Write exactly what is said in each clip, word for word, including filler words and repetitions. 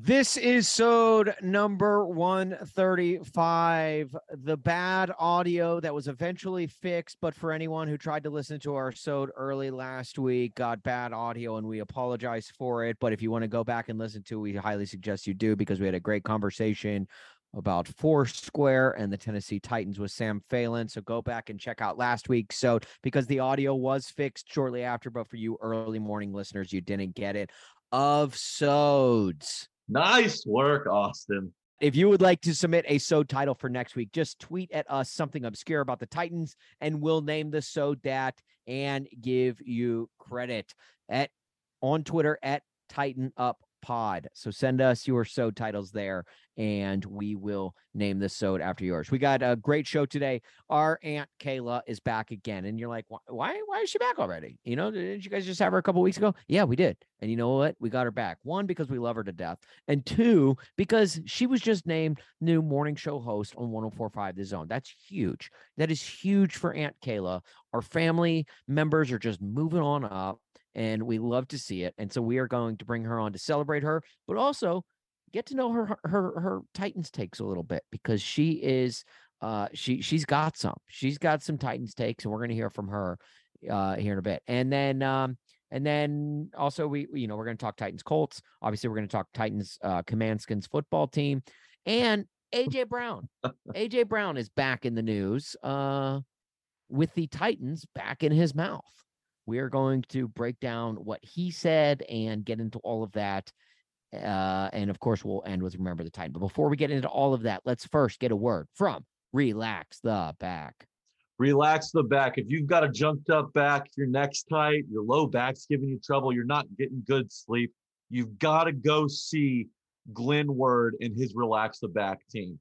This is episode number one thirty-five, the bad audio that was eventually fixed, but for anyone who tried to listen to our episode early last week, got bad audio, and we apologize for it. But if you want to go back and listen to, we highly suggest you do, because we had a great conversation about Foursquare and the Tennessee Titans with Sam Phelan. So go back and check out last week. So because the audio was fixed shortly after, but for you early morning listeners, you didn't get it. Of sods. Nice work, Austin. If you would like to submit a sod title for next week, just tweet at us something obscure about the Titans, and we'll name the sod that and give you credit at on Twitter at Tighten Up Pod. So send us your sod titles there, and we will name the sod after yours. We got a great show today. Our Aunt Kayla is back again, and you're like, why? Why is she back already? You know, didn't you guys just have her a couple weeks ago? Yeah, we did. And you know what? We got her back. One, because we love her to death. And two, because she was just named new morning show host on one oh four point five The Zone. That's huge. That is huge for Aunt Kayla. Our family members are just moving on up, and we love to see it. And so we are going to bring her on to celebrate her, but also get to know her her her Titans takes a little bit, because she is uh she she's got some. She's got some Titans takes, and we're going to hear from her uh here in a bit. And then um And then also, we, you know, we're going to talk Titans Colts. Obviously, we're going to talk Titans uh, Commandskins football team, and A J Brown. A J Brown is back in the news uh, with the Titans back in his mouth. We are going to break down what he said and get into all of that. Uh, and of course, we'll end with Remember the Titan. But before we get into all of that, let's first get a word from Relax the Back. Relax the back. If you've got a junked up back, your neck's tight, your low back's giving you trouble, you're not getting good sleep, you've got to go see Glenn Word and his Relax the Back team.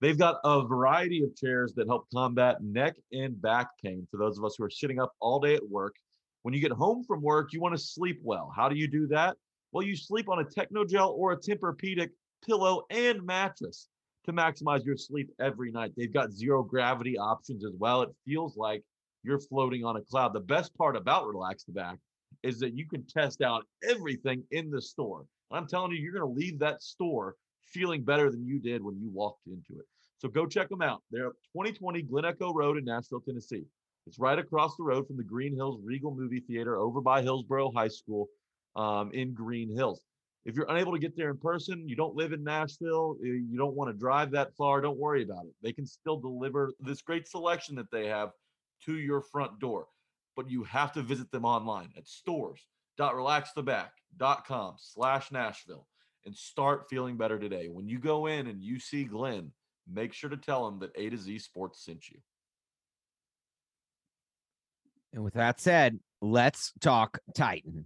They've got a variety of chairs that help combat neck and back pain for those of us who are sitting up all day at work. When you get home from work, you want to sleep well. How do you do that? Well, you sleep on a Technogel or a Tempur-Pedic pillow and mattress to maximize your sleep every night. They've got zero gravity options as well. It feels like you're floating on a cloud. The best part about Relax the Back is that you can test out everything in the store. And I'm telling you, you're going to leave that store feeling better than you did when you walked into it. So go check them out. They're at twenty twenty Glen Echo Road in Nashville, Tennessee. It's right across the road from the Green Hills Regal Movie Theater over by Hillsborough High School um, in Green Hills. If you're unable to get there in person, you don't live in Nashville, you don't want to drive that far, don't worry about it. They can still deliver this great selection that they have to your front door. But you have to visit them online at stores.relaxtheback.com slash Nashville and start feeling better today. When you go in and you see Glenn, make sure to tell him that A to Z Sports sent you. And with that said, let's talk Titan.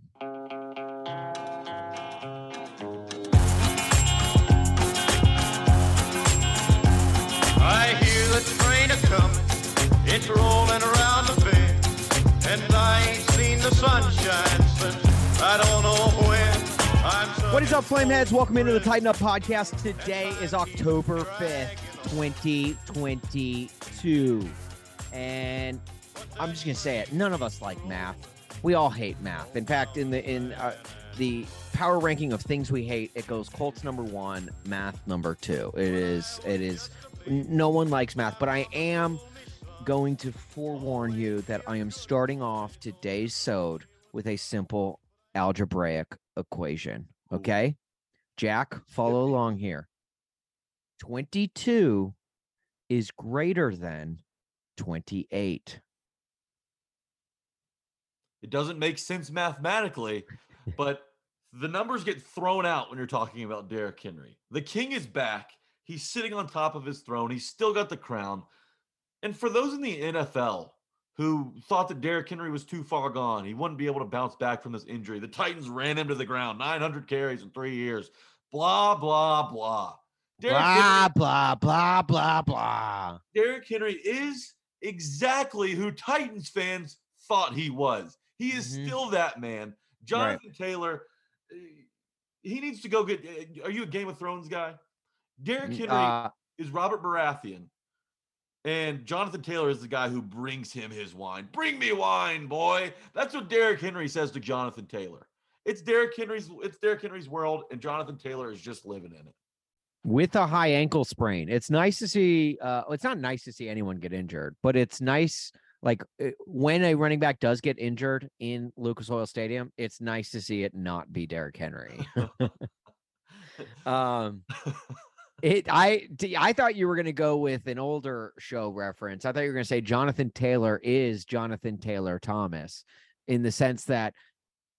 It's rolling around the bend, and I ain't seen the sunshine since I don't know when. What is up, Flameheads? Welcome into the Tighten Up Podcast. Today is October fifth, twenty twenty-two. And I'm just going to say it. None of us like math. We all hate math. In fact, in the in uh, the power ranking of things we hate, it goes Colts number one, math number two. It is it is no one likes math, but I am going to forewarn you that I am starting off today's sod with a simple algebraic equation. Okay, Jack, follow along here. twenty-two is greater than twenty-eight. It doesn't make sense mathematically, but the numbers get thrown out when you're talking about Derrick Henry. The king is back. He's sitting on top of his throne. He's still got the crown. And for those in the N F L who thought that Derrick Henry was too far gone, he wouldn't be able to bounce back from this injury, the Titans ran him to the ground, nine hundred carries in three years, blah, blah, blah. Derrick blah, Henry, blah, blah, blah, blah. Derrick Henry is exactly who Titans fans thought he was. He is mm-hmm. still that man. Jonathan right. Taylor, he needs to go get – are you a Game of Thrones guy? Derrick Henry uh, is Robert Baratheon, and Jonathan Taylor is the guy who brings him his wine. Bring me wine, boy. That's what Derrick Henry says to Jonathan Taylor. It's Derrick Henry's. It's Derrick Henry's world, and Jonathan Taylor is just living in it. With a high ankle sprain, it's nice to see. Uh, it's not nice to see anyone get injured, but it's nice. Like when a running back does get injured in Lucas Oil Stadium, it's nice to see it not be Derrick Henry. um. It I I thought you were going to go with an older show reference. I thought you were going to say Jonathan Taylor is Jonathan Taylor Thomas, in the sense that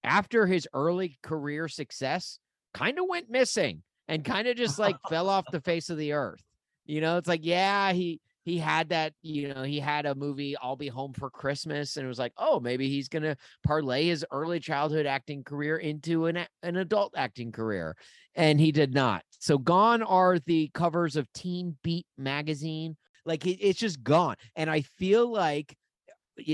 after his early career success kind of went missing and kind of just like fell off the face of the earth. You know, it's like, yeah, he he had that, you know, he had a movie, I'll Be Home for Christmas. And it was like, oh, maybe he's going to parlay his early childhood acting career into an, an adult acting career. And he did not. So gone are the covers of Teen Beat magazine. Like it, it's just gone. And I feel like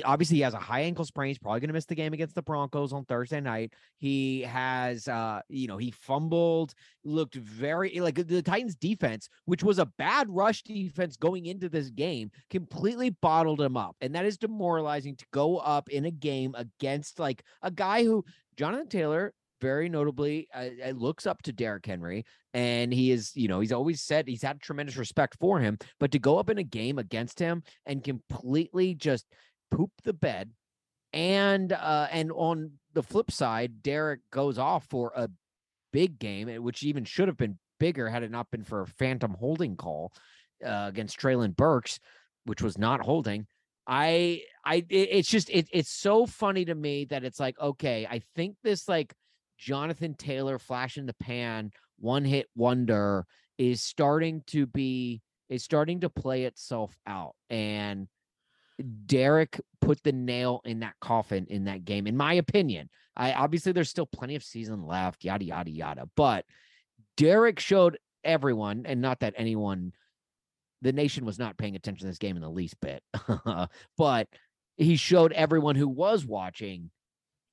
obviously he has a high ankle sprain. He's probably going to miss the game against the Broncos on Thursday night. He has, uh, you know, he fumbled, looked very like the Titans defense, which was a bad rush defense going into this game, completely bottled him up. And that is demoralizing to go up in a game against like a guy who Jonathan Taylor very notably uh, looks up to Derrick Henry. And he is, you know, he's always said he's had tremendous respect for him, but to go up in a game against him and completely just poop the bed. And uh, and on the flip side, Derrick goes off for a big game, which even should have been bigger had it not been for a phantom holding call uh, against Treylon Burks, which was not holding. I, I, it's just, it, it's so funny to me that it's like, okay, I think this like Jonathan Taylor flash in the pan, one hit wonder is starting to be, is starting to play itself out. And Derrick put the nail in that coffin in that game, in my opinion. I obviously there's still plenty of season left, yada yada yada. But Derrick showed everyone, and not that anyone, the nation was not paying attention to this game in the least bit, but he showed everyone who was watching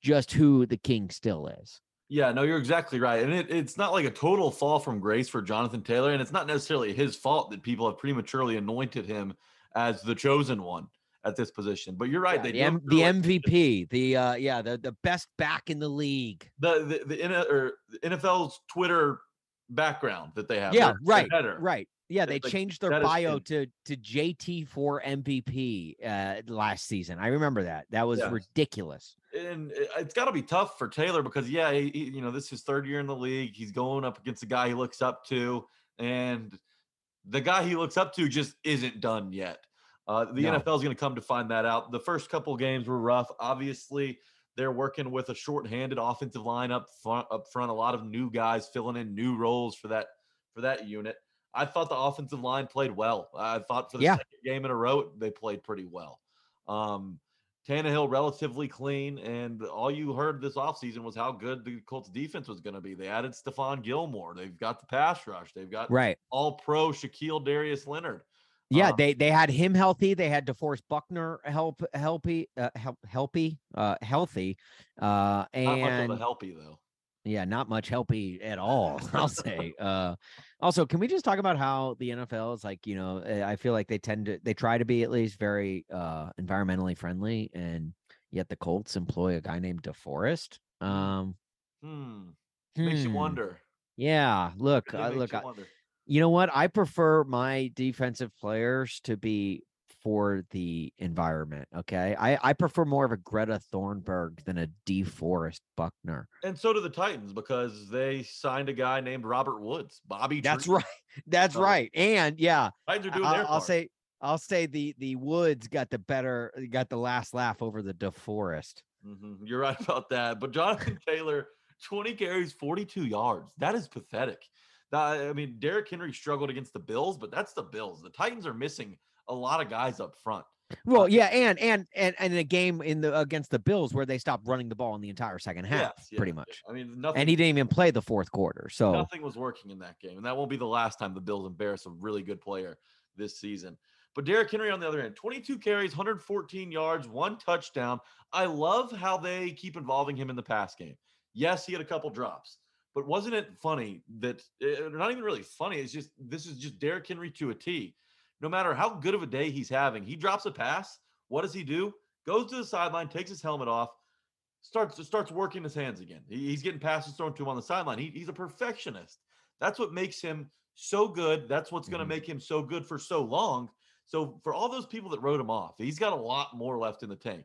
just who the king still is. Yeah, no, you're exactly right. And it, it's not like a total fall from grace for Jonathan Taylor, and it's not necessarily his fault that people have prematurely anointed him as the chosen one at this position. But you're right. Yeah, they the, M- the M V P, the uh, yeah, the, the best back in the league. The the, the or N F L's Twitter background that they have. Yeah, their, right, their right. Yeah, they, they changed their bio to to J T four M V P uh, last season. I remember that. That was yeah. ridiculous. And it's got to be tough for Taylor because yeah, he, he, you know, this is his third year in the league. He's going up against a guy he looks up to, and the guy he looks up to just isn't done yet. Uh, the no. N F L is going to come to find that out. The first couple games were rough. Obviously, they're working with a shorthanded offensive line up front, up front. A lot of new guys filling in new roles for that for that unit. I thought the offensive line played well. I thought for the yeah. second game in a row, they played pretty well. Um, Tannehill relatively clean, and all you heard this offseason was how good the Colts defense was going to be. They added Stephon Gilmore. They've got the pass rush. They've got right. all-pro Shaquille Darius Leonard. Yeah, um, they they had him healthy. They had DeForest Buckner help helpy uh, help helpy uh, healthy. Uh, and not much of a helpy though. Yeah, not much helpy at all. I'll say. Uh, also, can we just talk about how the N F L is like? You know, I feel like they tend to they try to be at least very uh, environmentally friendly, and yet the Colts employ a guy named DeForest. Um, hmm. Makes hmm. you wonder. Yeah. Look. Really uh, look. You wonder. You know what? I prefer my defensive players to be for the environment. Okay, I, I prefer more of a Greta Thunberg than a DeForest Buckner. And so do the Titans, because they signed a guy named Robert Woods, Bobby. That's Drew. Right. That's so, right. And yeah, Titans are doing I'll, their part. I'll say I'll say the the Woods got the better, got the last laugh over the DeForest. Mm-hmm. You're right about that. But Jonathan Taylor, twenty carries, forty-two yards. That is pathetic. I mean, Derrick Henry struggled against the Bills, but that's the Bills. The Titans are missing a lot of guys up front. Well, yeah, and and and and in a game in the against the Bills where they stopped running the ball in the entire second half, yes, yes, pretty much. I mean, nothing. And he didn't even play the fourth quarter, so nothing was working in that game. And that won't be the last time the Bills embarrass a really good player this season. But Derrick Henry on the other end, twenty-two carries, one hundred fourteen yards, one touchdown. I love how they keep involving him in the pass game. Yes, he had a couple drops. But wasn't it funny that – not even really funny. It's just – this is just Derrick Henry to a T. No matter how good of a day he's having, he drops a pass. What does he do? Goes to the sideline, takes his helmet off, starts starts working his hands again. He's getting passes thrown to him on the sideline. He, he's a perfectionist. That's what makes him so good. That's what's mm-hmm. going to make him so good for so long. So for all those people that wrote him off, he's got a lot more left in the tank.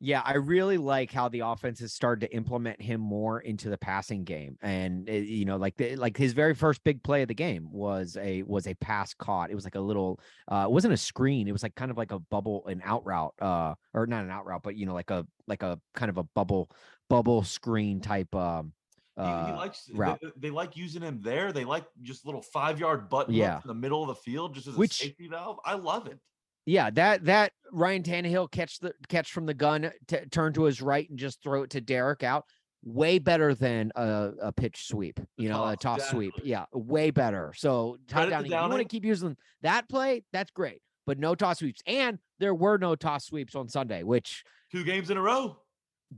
Yeah, I really like how the offense has started to implement him more into the passing game, and you know, like the, like his very first big play of the game was a was a pass caught. It was like a little, uh, it wasn't a screen. It was like kind of like a bubble, an out route, uh, or not an out route, but you know, like a like a kind of a bubble bubble screen type. Um, uh, he, he likes, route. They, they like using him there. They like just little five yard button yeah. in the middle of the field, just as a Which, safety valve. I love it. Yeah, that that Ryan Tannehill catch the catch from the gun, t- turn to his right and just throw it to Derek out. Way better than a, a pitch sweep, you know, oh, a toss exactly. sweep. Yeah, way better. So Todd Downing, you want to keep using that play? That's great, but no toss sweeps. And there were no toss sweeps on Sunday, which two games in a row.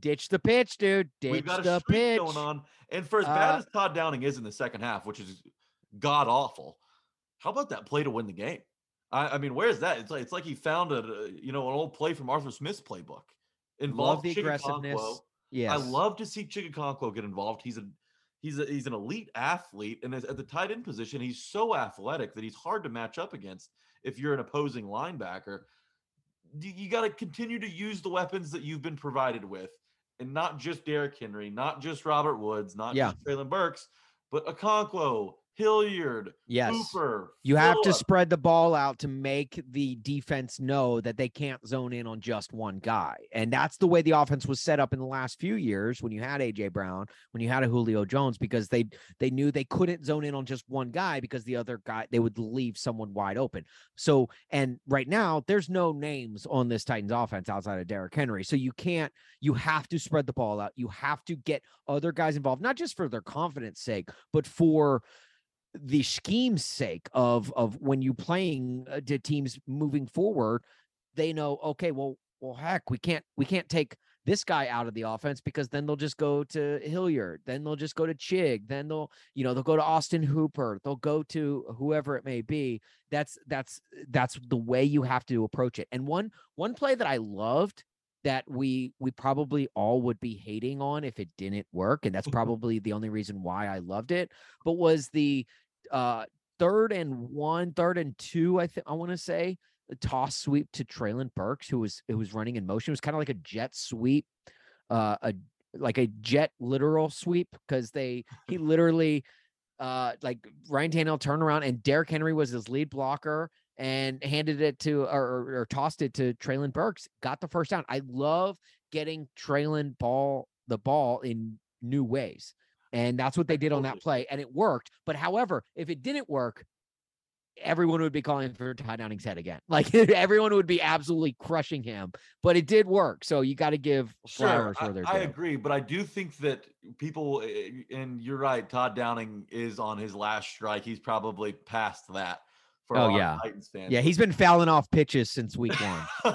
Ditch the pitch, dude. Ditch We've got the a pitch going on. And for as bad uh, as Todd Downing is in the second half, which is god awful, how about that play to win the game? I mean, where's that? It's like it's like he found a, you know, an old play from Arthur Smith's playbook. Involved the aggressiveness. Yes. I love to see Chiguokonkwo get involved. He's a he's a, he's an elite athlete, and at the tight end position, he's so athletic that he's hard to match up against if you're an opposing linebacker. You got to continue to use the weapons that you've been provided with, and not just Derrick Henry, not just Robert Woods, not yeah. just Traylon Burks, but Okonkwo. Hilliard, yes. Cooper, you have to spread the ball out to make the defense know that they can't zone in on just one guy. And that's the way the offense was set up in the last few years when you had A J Brown, when you had a Julio Jones, because they they knew they couldn't zone in on just one guy because the other guy, they would leave someone wide open. So, and right now there's no names on this Titans offense outside of Derrick Henry. So you can't, you have to spread the ball out. You have to get other guys involved, not just for their confidence sake, but for the scheme's sake of of when you playing uh, to teams moving forward, they know, okay, well, well, heck, we can't we can't take this guy out of the offense because then they'll just go to Hilliard, then they'll just go to Chig, then they'll you know they'll go to Austin Hooper, they'll go to whoever it may be. That's that's that's the way you have to approach it. And one one play that I loved that we we probably all would be hating on if it didn't work, and that's probably the only reason why I loved it, but was the uh, third and one, third and two, I think I want to say, a toss sweep to Traylon Burks, who was who was running in motion. It was kind of like a jet sweep, uh, a like a jet literal sweep, because they he literally, uh, like Ryan Tannehill turned around, and Derrick Henry was his lead blocker, and handed it to or, or tossed it to Traylon Burks, got the first down. I love getting Traylon ball the ball in new ways. And that's what they did on that play. And it worked. But however, if it didn't work, everyone would be calling for Ty Downing's head again. Like everyone would be absolutely crushing him, but it did work. So you got to give flowers sure, where they're due. I agree, but I do think that people, and you're right, Todd Downing is on his last strike. He's probably past that. Oh yeah, yeah. He's been fouling off pitches since week one.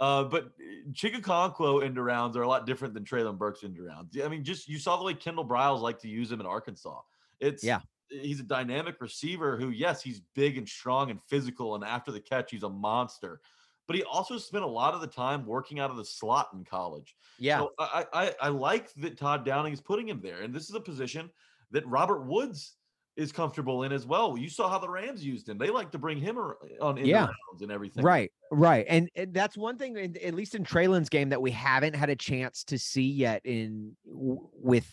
uh, but Chiguokonkwo end arounds are a lot different than Traylon Burks end arounds. I mean, just you saw the way Kendall Briles like to use him in Arkansas. It's yeah, he's a dynamic receiver who, yes, he's big and strong and physical, and after the catch, he's a monster. But he also spent a lot of the time working out of the slot in college. Yeah, so I, I I like that Todd Downing is putting him there, and this is a position that Robert Woods is comfortable in as well. You saw how the Rams used him. They like to bring him on in yeah. the rounds and everything. Right, right. And, and that's one thing, in, at least in Treylon's game, that we haven't had a chance to see yet in with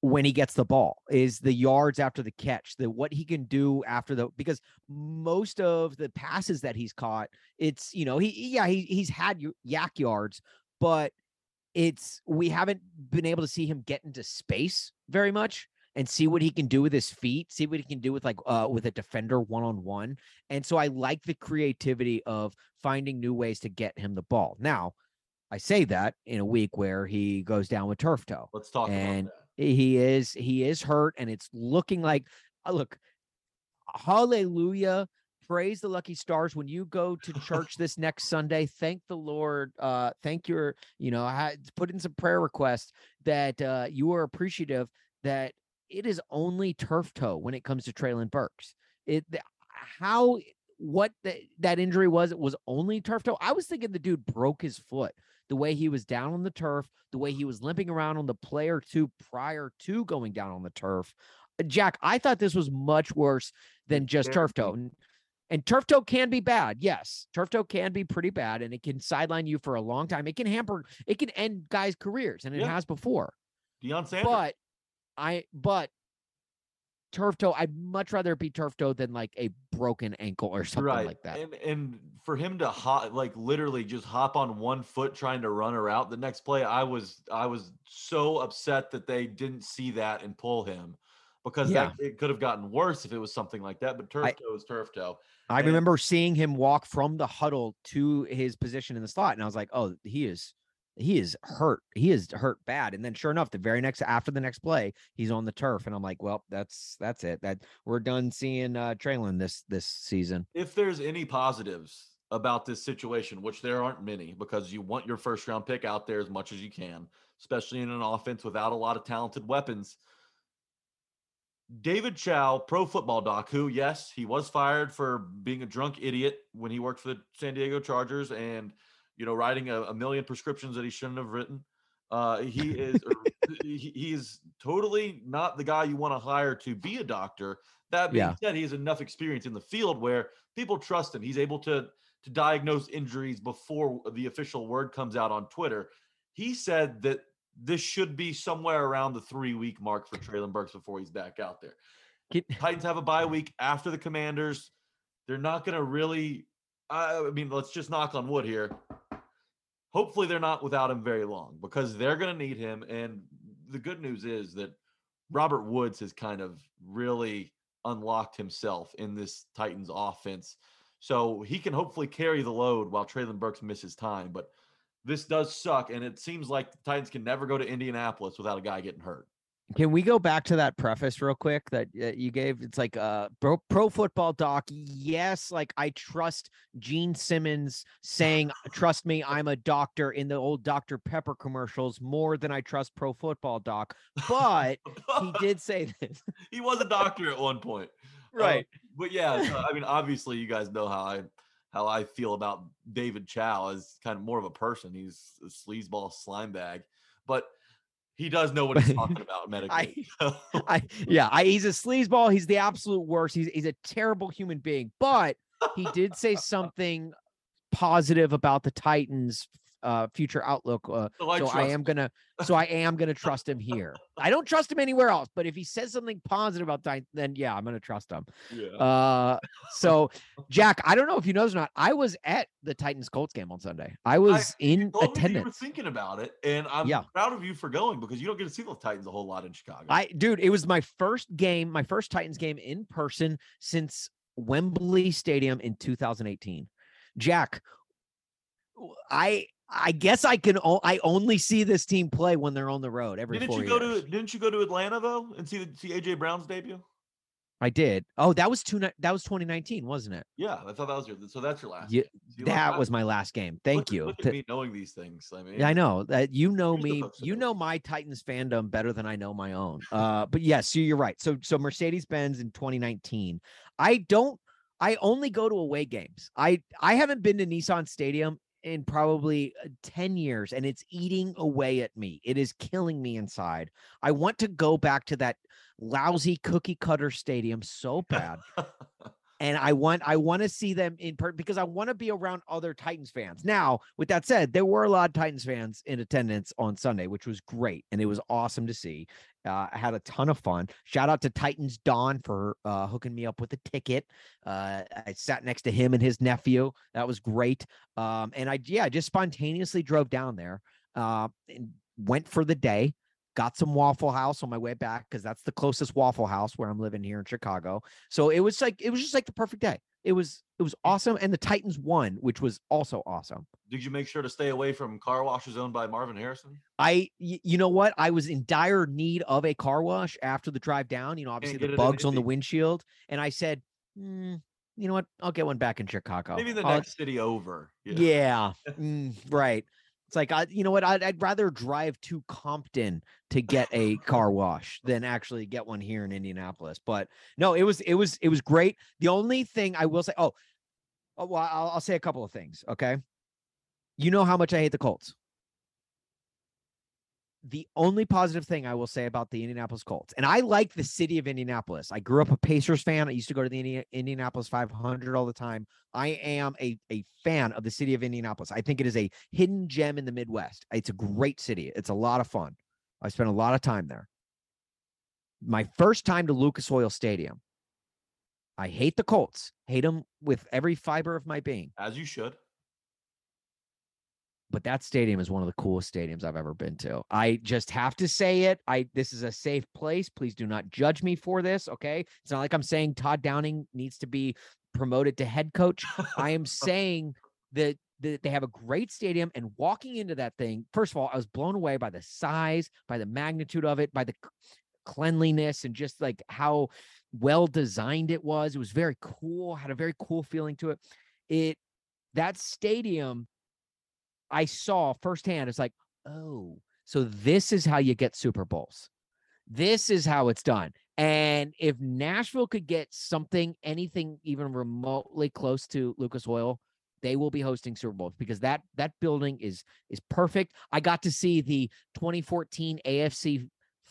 when he gets the ball, is the yards after the catch, the what he can do after the, because most of the passes that he's caught, it's, you know, he, yeah, he he's had yak yards, but it's, we haven't been able to see him get into space very much and see what he can do with his feet, see what he can do with like uh, with a defender one-on-one. And so I like the creativity of finding new ways to get him the ball. Now, I say that in a week where he goes down with turf toe. Let's talk and about that. He is, he is hurt, and it's looking like, uh, look, hallelujah, praise the lucky stars. When you go to church this next Sunday, thank the Lord. Uh, thank your, you know, I put in some prayer requests that uh, you are appreciative that it is only turf toe when it comes to Treylon Burks. It the, how what the, that injury was, it was only turf toe. I was thinking the dude broke his foot, the way he was down on the turf, the way he was limping around on the play or two prior to going down on the turf. Jack, I thought this was much worse than just yeah. turf toe. And, and turf toe can be bad. Yes, turf toe can be pretty bad, and it can sideline you for a long time. It can hamper, it can end guys' careers, and it yeah. has before. Deion Sanders. But I but turf toe, I'd much rather it be turf toe than like a broken ankle or something right. like that. And and for him to hop, like literally just hop on one foot trying to run a route the next play, I was I was so upset that they didn't see that and pull him, because yeah. that, it could have gotten worse if it was something like that. But turf toe I, is turf toe. I and, remember seeing him walk from the huddle to his position in the slot, and I was like, oh, he is. He is hurt. He is hurt bad. And then sure enough, the very next, after the next play, he's on the turf. And I'm like, well, that's, that's it. That we're done seeing uh, Treylon this, this season. If there's any positives about this situation, which there aren't many, because you want your first round pick out there as much as you can, especially in an offense without a lot of talented weapons. David Chow, Pro Football Doc, who, yes, he was fired for being a drunk idiot when he worked for the San Diego Chargers, and you know, writing a, a million prescriptions that he shouldn't have written. Uh, he is he, he is totally not the guy you want to hire to be a doctor. That being yeah. said, he has enough experience in the field where people trust him. He's able to, to diagnose injuries before the official word comes out on Twitter. He said that this should be somewhere around the three-week mark for Treylon Burks before he's back out there. Get- Titans have a bye week after the Commanders. They're not going to really – I mean, let's just knock on wood here. Hopefully they're not without him very long, because they're going to need him. And the good news is that Robert Woods has kind of really unlocked himself in this Titans offense. So he can hopefully carry the load while Treylon Burks misses time. But this does suck. And it seems like the Titans can never go to Indianapolis without a guy getting hurt. Can we go back to that preface real quick that uh, you gave? It's like uh, pro, pro Football Doc. Yes, like I trust Gene Simmons saying, trust me, I'm a doctor in the old Doctor Pepper commercials more than I trust Pro Football Doc. But he did say this. He was a doctor at one point. Right. Um, but yeah, so, I mean, obviously you guys know how I how I feel about David Chow as kind of more of a person. He's a sleazeball slime bag. But he does know what he's talking about medically. I, I, yeah, I, he's a sleazeball. He's the absolute worst. He's he's a terrible human being. But he did say something positive about the Titans' uh, future outlook. Uh, so I, so I am gonna, so I am gonna trust him here. I don't trust him anywhere else. But if he says something positive about Titans, then yeah, I'm gonna trust him. Yeah. Uh, so Jack, I don't know if you know this or not. I was at the Titans Colts game on Sunday. I was I, in attendance. You were thinking about it, and I'm yeah. proud of you for going, because you don't get to see the Titans a whole lot in Chicago. I, dude, it was my first game, my first Titans game in person since Wembley Stadium in two thousand eighteen. Jack, I I guess I can. O- I only see this team play when they're on the road every didn't four you go years. To, didn't you go to Atlanta though and see the, see A J Brown's debut? I did. Oh, that was two. That was twenty nineteen, wasn't it? Yeah, I thought that was your. So that's your last. You, you that like, was my last game. Thank look, you. Look at to, me knowing these things. I mean, I know that you know me. You know my Titans fandom better than I know my own. Uh, but yes, you're right. So so Mercedes-Benz in twenty nineteen. I don't. I only go to away games. I I haven't been to Nissan Stadium in probably ten years, and it's eating away at me. It is killing me inside. I want to go back to that lousy cookie cutter stadium so bad. And I want I want to see them in person because I want to be around other Titans fans. Now, with that said, there were a lot of Titans fans in attendance on Sunday, which was great. And it was awesome to see. Uh, I had a ton of fun. Shout out to Titans Don for uh, hooking me up with a ticket. Uh, I sat next to him and his nephew. That was great. Um, and I, yeah, I just spontaneously drove down there uh, and went for the day. Got some Waffle House on my way back because that's the closest Waffle House where I'm living here in Chicago. So it was like, it was just like the perfect day. It was, it was awesome. And the Titans won, which was also awesome. Did you make sure to stay away from car washes owned by Marvin Harrison? I, you know what? I was in dire need of a car wash after the drive down, you know, obviously the bugs on the windshield. And I said, mm, you know what? I'll get one back in Chicago. Maybe the next I'll... city over. Yeah. yeah mm, right. It's like, I, you know what, I'd, I'd rather drive to Compton to get a car wash than actually get one here in Indianapolis. But no, it was, it was, it was great. The only thing I will say, oh, oh well, I'll, I'll say a couple of things. Okay. You know how much I hate the Colts. The only positive thing I will say about the Indianapolis Colts, and I like the city of Indianapolis. I grew up a Pacers fan. I used to go to the Indi- Indianapolis five hundred all the time. I am a, a fan of the city of Indianapolis. I think it is a hidden gem in the Midwest. It's a great city. It's a lot of fun. I spent a lot of time there. My first time to Lucas Oil Stadium. I hate the Colts. Hate them with every fiber of my being. As you should. But that stadium is one of the coolest stadiums I've ever been to. I just have to say it. I this is a safe place. Please do not judge me for this, okay? It's not like I'm saying Todd Downing needs to be promoted to head coach. I am saying that, that they have a great stadium, and walking into that thing, first of all, I was blown away by the size, by the magnitude of it, by the cleanliness, and just like how well designed it was. It was very cool, had a very cool feeling to it. It that stadium I saw firsthand. It's like, oh, so this is how you get Super Bowls. This is how it's done. And if Nashville could get something, anything even remotely close to Lucas Oil, they will be hosting Super Bowls because that that building is is perfect. I got to see the twenty fourteen A F C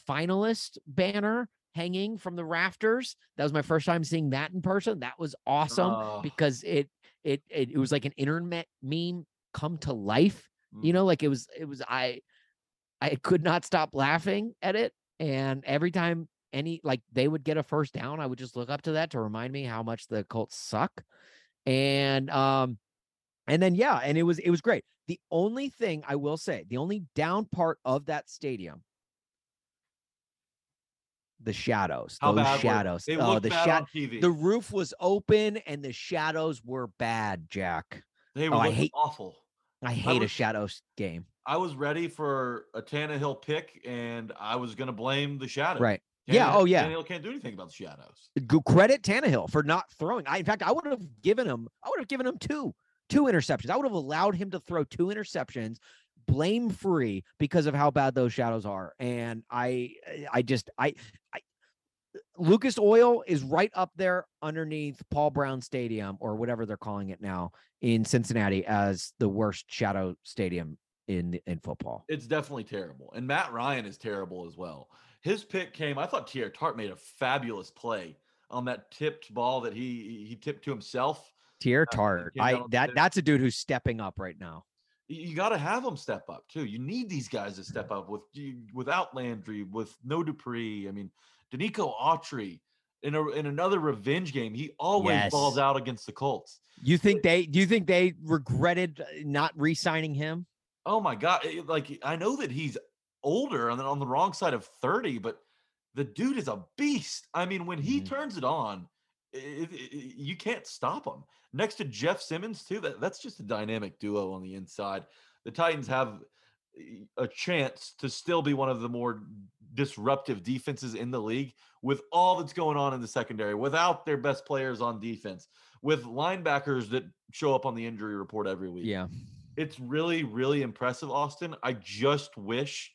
finalist banner hanging from the rafters. That was my first time seeing that in person. That was awesome oh. because it, it it it was like an internet meme come to life, you know, like it was, it was, I, I could not stop laughing at it. And every time any, like they would get a first down, I would just look up to that to remind me how much the Colts suck. And, um, and then, yeah, and it was, it was great. The only thing I will say, the only down part of that stadium, the shadows, how those shadows, it oh, the, sha- the roof was open and the shadows were bad, Jack. They were oh, I hate, awful. I hate I was, a shadows game. I was ready for a Tannehill pick, and I was going to blame the shadow. Right. Tannehill, yeah. Oh, yeah. Tannehill can't do anything about the shadows. Go credit Tannehill for not throwing. I, in fact, I would have given him. I would have given him two, two interceptions. I would have allowed him to throw two interceptions, blame free because of how bad those shadows are. And I, I just, I, I. Lucas Oil is right up there underneath Paul Brown Stadium or whatever they're calling it now in Cincinnati as the worst shadow stadium in in football. It's definitely terrible. And Matt Ryan is terrible as well. His pick came, I thought T R. Tart made a fabulous play on that tipped ball that he he tipped to himself. T R. Tart. I that that's a dude who's stepping up right now. You got to have them step up too. You need these guys to step up with without Landry, with no Dupree. I mean, Danico Autry in a, in another revenge game, he always yes. balls out against the Colts. You think they? Do you think they regretted not re-signing him? Oh my God! It, like I know that he's older and on the wrong side of thirty, but the dude is a beast. I mean, when he mm. turns it on, it, it, you can't stop him. Next to Jeff Simmons too. That that's just a dynamic duo on the inside. The Titans have a chance to still be one of the more disruptive defenses in the league with all that's going on in the secondary, without their best players on defense, with linebackers that show up on the injury report every week. Yeah. It's really, really impressive, Austin. I just wish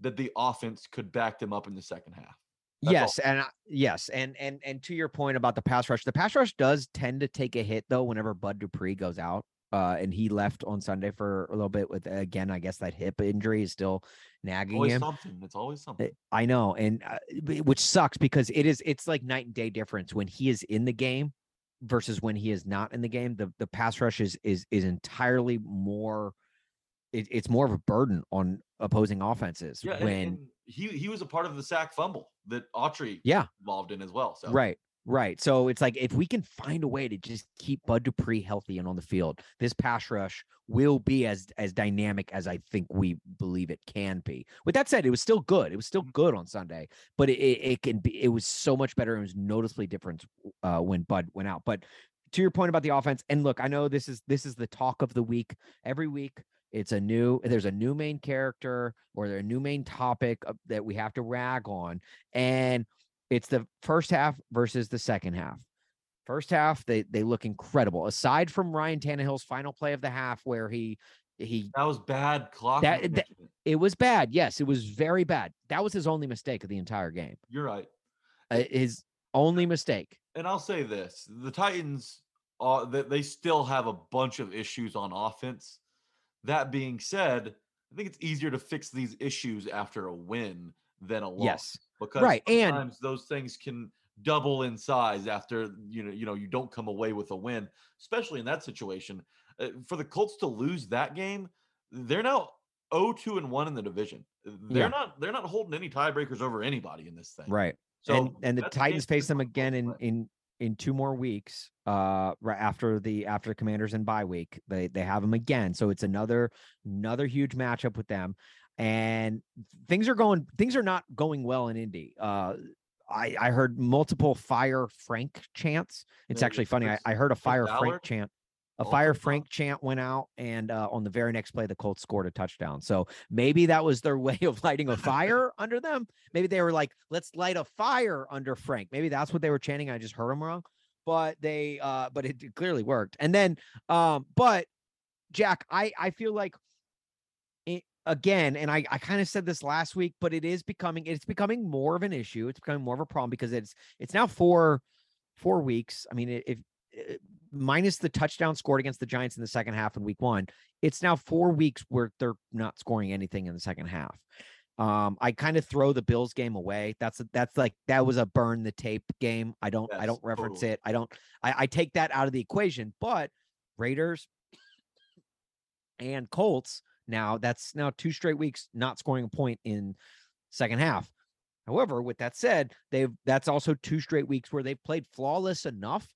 that the offense could back them up in the second half. That's yes. All. And I, yes. And, and, and to your point about the pass rush, the pass rush does tend to take a hit though, whenever Bud Dupree goes out Uh, and he left on Sunday for a little bit with, again, I guess that hip injury is still nagging always him. Something. It's always something. I know. And uh, which sucks because it is, it's like night and day difference when he is in the game versus when he is not in the game. The, the pass rush is, is, is entirely more, it, it's more of a burden on opposing offenses. Yeah, when and, and he, he was a part of the sack fumble that Autry yeah. involved in as well. So, right. Right. So it's like, if we can find a way to just keep Bud Dupree healthy and on the field, this pass rush will be as, as dynamic as I think we believe it can be. With that said, it was still good. It was still good on Sunday, but it, it can be, it was so much better. It was noticeably different uh, when Bud went out, but to your point about the offense, and look, I know this is, this is the talk of the week every week. It's a new, there's a new main character or a new main topic that we have to rag on. And it's the first half versus the second half. First half, they they look incredible. Aside from Ryan Tannehill's final play of the half, where he he that was bad clock. That, that, it was bad. Yes, it was very bad. That was his only mistake of the entire game. You're right. Uh, his only mistake. And I'll say this: the Titans are that they still have a bunch of issues on offense. That being said, I think it's easier to fix these issues after a win than a loss. Yes. Because right. sometimes and, those things can double in size after, you know, you know, you don't come away with a win, especially in that situation. Uh, for the Colts to lose that game, they're now oh two and one in the division. They're yeah. not they're not holding any tiebreakers over anybody in this thing. Right. So and, and the Titans face them again in in in two more weeks uh right after the after the Commanders and bye week. They they have them again. So it's another another huge matchup with them. And things are going, things are not going well in Indy. Uh, I, I heard multiple fire Frank chants. It's Maybe actually funny. I, I heard a fire Dollar? Frank chant, a oh, fire Frank God. chant went out. And uh, on the very next play, the Colts scored a touchdown. So maybe that was their way of lighting a fire under them. Maybe they were like, let's light a fire under Frank. Maybe that's what they were chanting. I just heard them wrong, but they, uh, but it clearly worked. And then, um, but Jack, I, I feel like, again, and I, I kind of said this last week, but it is becoming it's becoming more of an issue. It's becoming more of a problem because it's it's now four four weeks. I mean, if, if minus the touchdown scored against the Giants in the second half in week one, it's now four weeks where they're not scoring anything in the second half. Um, I kind of throw the Bills game away. That's a, that's like that was a burn the tape game. I don't yes, I don't reference totally. it. I don't I, I take that out of the equation. But Raiders and Colts. Now that's now two straight weeks not scoring a point in second half. However, with that said, they've that's also two straight weeks where they've played flawless enough,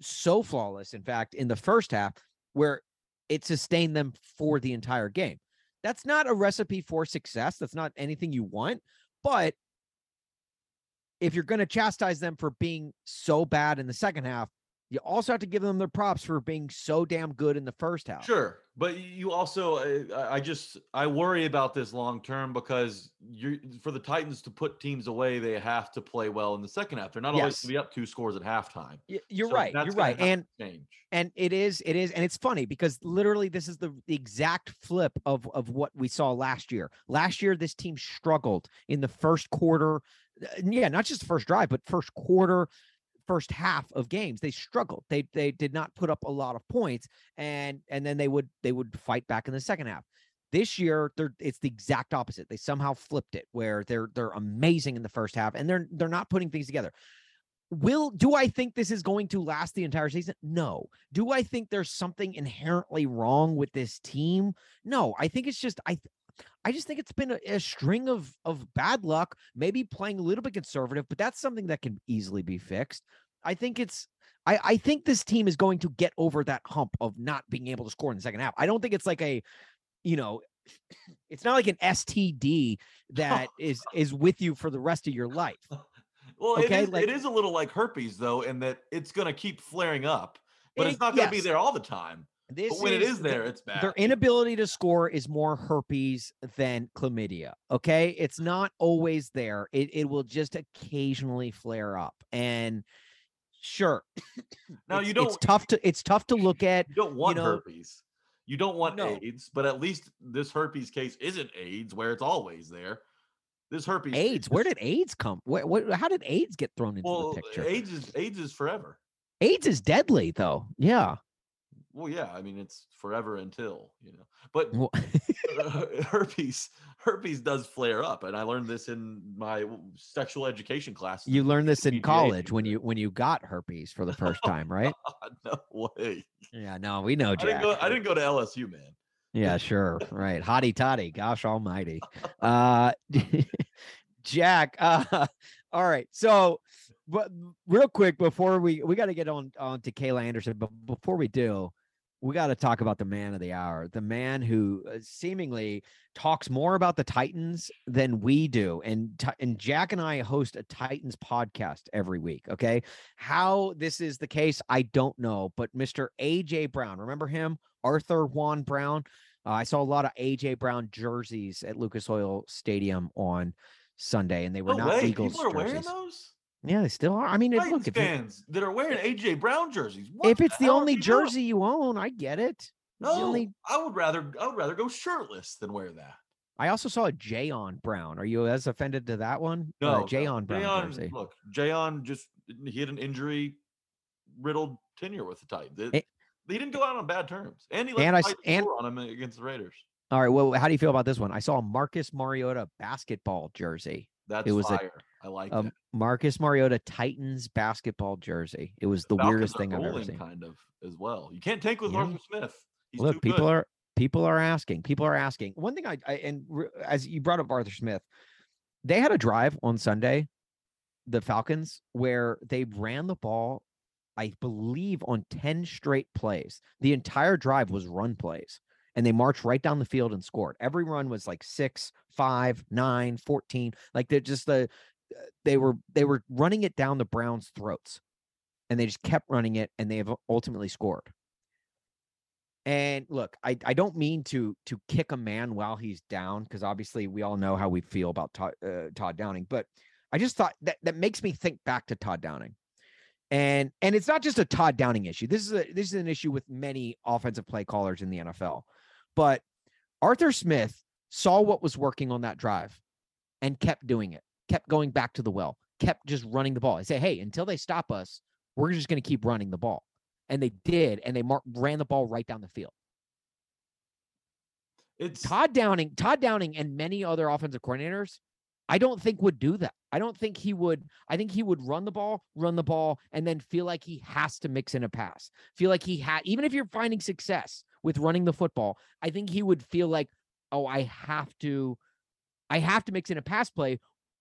so flawless, in fact, in the first half where it sustained them for the entire game. That's not a recipe for success. That's not anything you want. But if you're going to chastise them for being so bad in the second half, you also have to give them their props for being so damn good in the first half. Sure. But you also, I, I just, I worry about this long-term because you're for the Titans to put teams away, they have to play well in the second half. They're not yes. always to be up two scores at halftime. You're so right. You're right. And, and it is, it is. And it's funny because literally this is the, the exact flip of, of what we saw last year. Last year, this team struggled in the first quarter. Yeah. Not just the first drive, but first quarter, first half of games. They struggled. They they did not put up a lot of points, and and then they would they would fight back in the second half. This year, they're it's the exact opposite. They somehow flipped it where they're they're amazing in the first half, and they're they're not putting things together. Will do I think this is going to last the entire season? No. Do I think there's something inherently wrong with this team? No. I think it's just I I just think it's been a, a string of of bad luck, maybe playing a little bit conservative, but that's something that can easily be fixed. I think it's I, I think this team is going to get over that hump of not being able to score in the second half. I don't think it's like a, you know, it's not like an S T D that is is with you for the rest of your life. Well, okay? it, is, like, it is a little like herpes, though, in that it's going to keep flaring up, but it, it's not going to yes. be there all the time. This but when is, it is there, it's bad. Their inability to score is more herpes than chlamydia. Okay. It's not always there. It it will just occasionally flare up. And sure. Now you don't it's tough to it's tough to look at. You don't want you know, herpes. You don't want no. AIDS, but at least this herpes case isn't AIDS where it's always there. This herpes AIDS. Case, where did AIDS come? Where, what how did AIDS get thrown into well, the picture? AIDS is AIDS is forever. AIDS is deadly though. Yeah. Well, yeah, I mean, it's forever until, you know, but herpes, herpes does flare up. And I learned this in my sexual education class. You learned this in college when you, when you got herpes for the first time, right? No way. Yeah, no, we know, Jack. I didn't go, I didn't go to L S U, man. Yeah, sure. Right. Hotty toddy. Gosh almighty. Uh, Jack. Uh, all right. So, but real quick, before we, we got to get on, on to Kayla Anderson, but before we do, we got to talk about the man of the hour, the man who seemingly talks more about the Titans than we do. And, and Jack and I host a Titans podcast every week. Okay. How this is the case, I don't know, but Mister A J Brown, remember him? Arthur Juan Brown. Uh, I saw a lot of A J Brown jerseys at Lucas Oil Stadium on Sunday, and they were no not way. Eagles People are jerseys. Wearing those? Yeah, they still are. I mean, it, look, fans that are wearing A J Brown jerseys. What if it's the, the only jersey doing? You own, I get it. No, only... I would rather I would rather go shirtless than wear that. I also saw a Jayon Brown. Are you as offended to that one? No, uh, Jayon Brown Jayon, jersey. Look, Jayon just he had an injury riddled tenure with the Titans. It, it, he didn't go out on bad terms, and he left the Titans on him against the Raiders. All right, well, how do you feel about this one? I saw a Marcus Mariota basketball jersey. That's it was fire. A, I like it. Marcus Mariota Titans basketball jersey. It was the, the weirdest thing I've ever seen. Kind of as well. You can't take with yeah. Arthur Smith. He's Look, too people good. are people are asking. People are asking. One thing I, I and re, as you brought up Arthur Smith, they had a drive on Sunday, the Falcons, where they ran the ball, I believe, on ten straight plays. The entire drive was run plays, and they marched right down the field and scored. Every run was like six, five, nine, fourteen. Like they're just the they were they were running it down the Browns' throats, and they just kept running it, and they have ultimately scored. And look, I, I don't mean to to kick a man while he's down, because obviously we all know how we feel about Todd, uh, Todd Downing, but I just thought that that makes me think back to Todd Downing. And and it's not just a Todd Downing issue. This is a this is an issue with many offensive play callers in the N F L. But Arthur Smith saw what was working on that drive and kept doing it, kept going back to the well, kept just running the ball. I say, hey, until they stop us, we're just going to keep running the ball. And they did, and they mar- ran the ball right down the field. It's Todd Downing, Todd Downing and many other offensive coordinators, I don't think would do that. I don't think he would. I think he would run the ball, run the ball, and then feel like he has to mix in a pass. Feel like he had, even if you're finding success with running the football, I think he would feel like, oh, I have to, I have to mix in a pass play,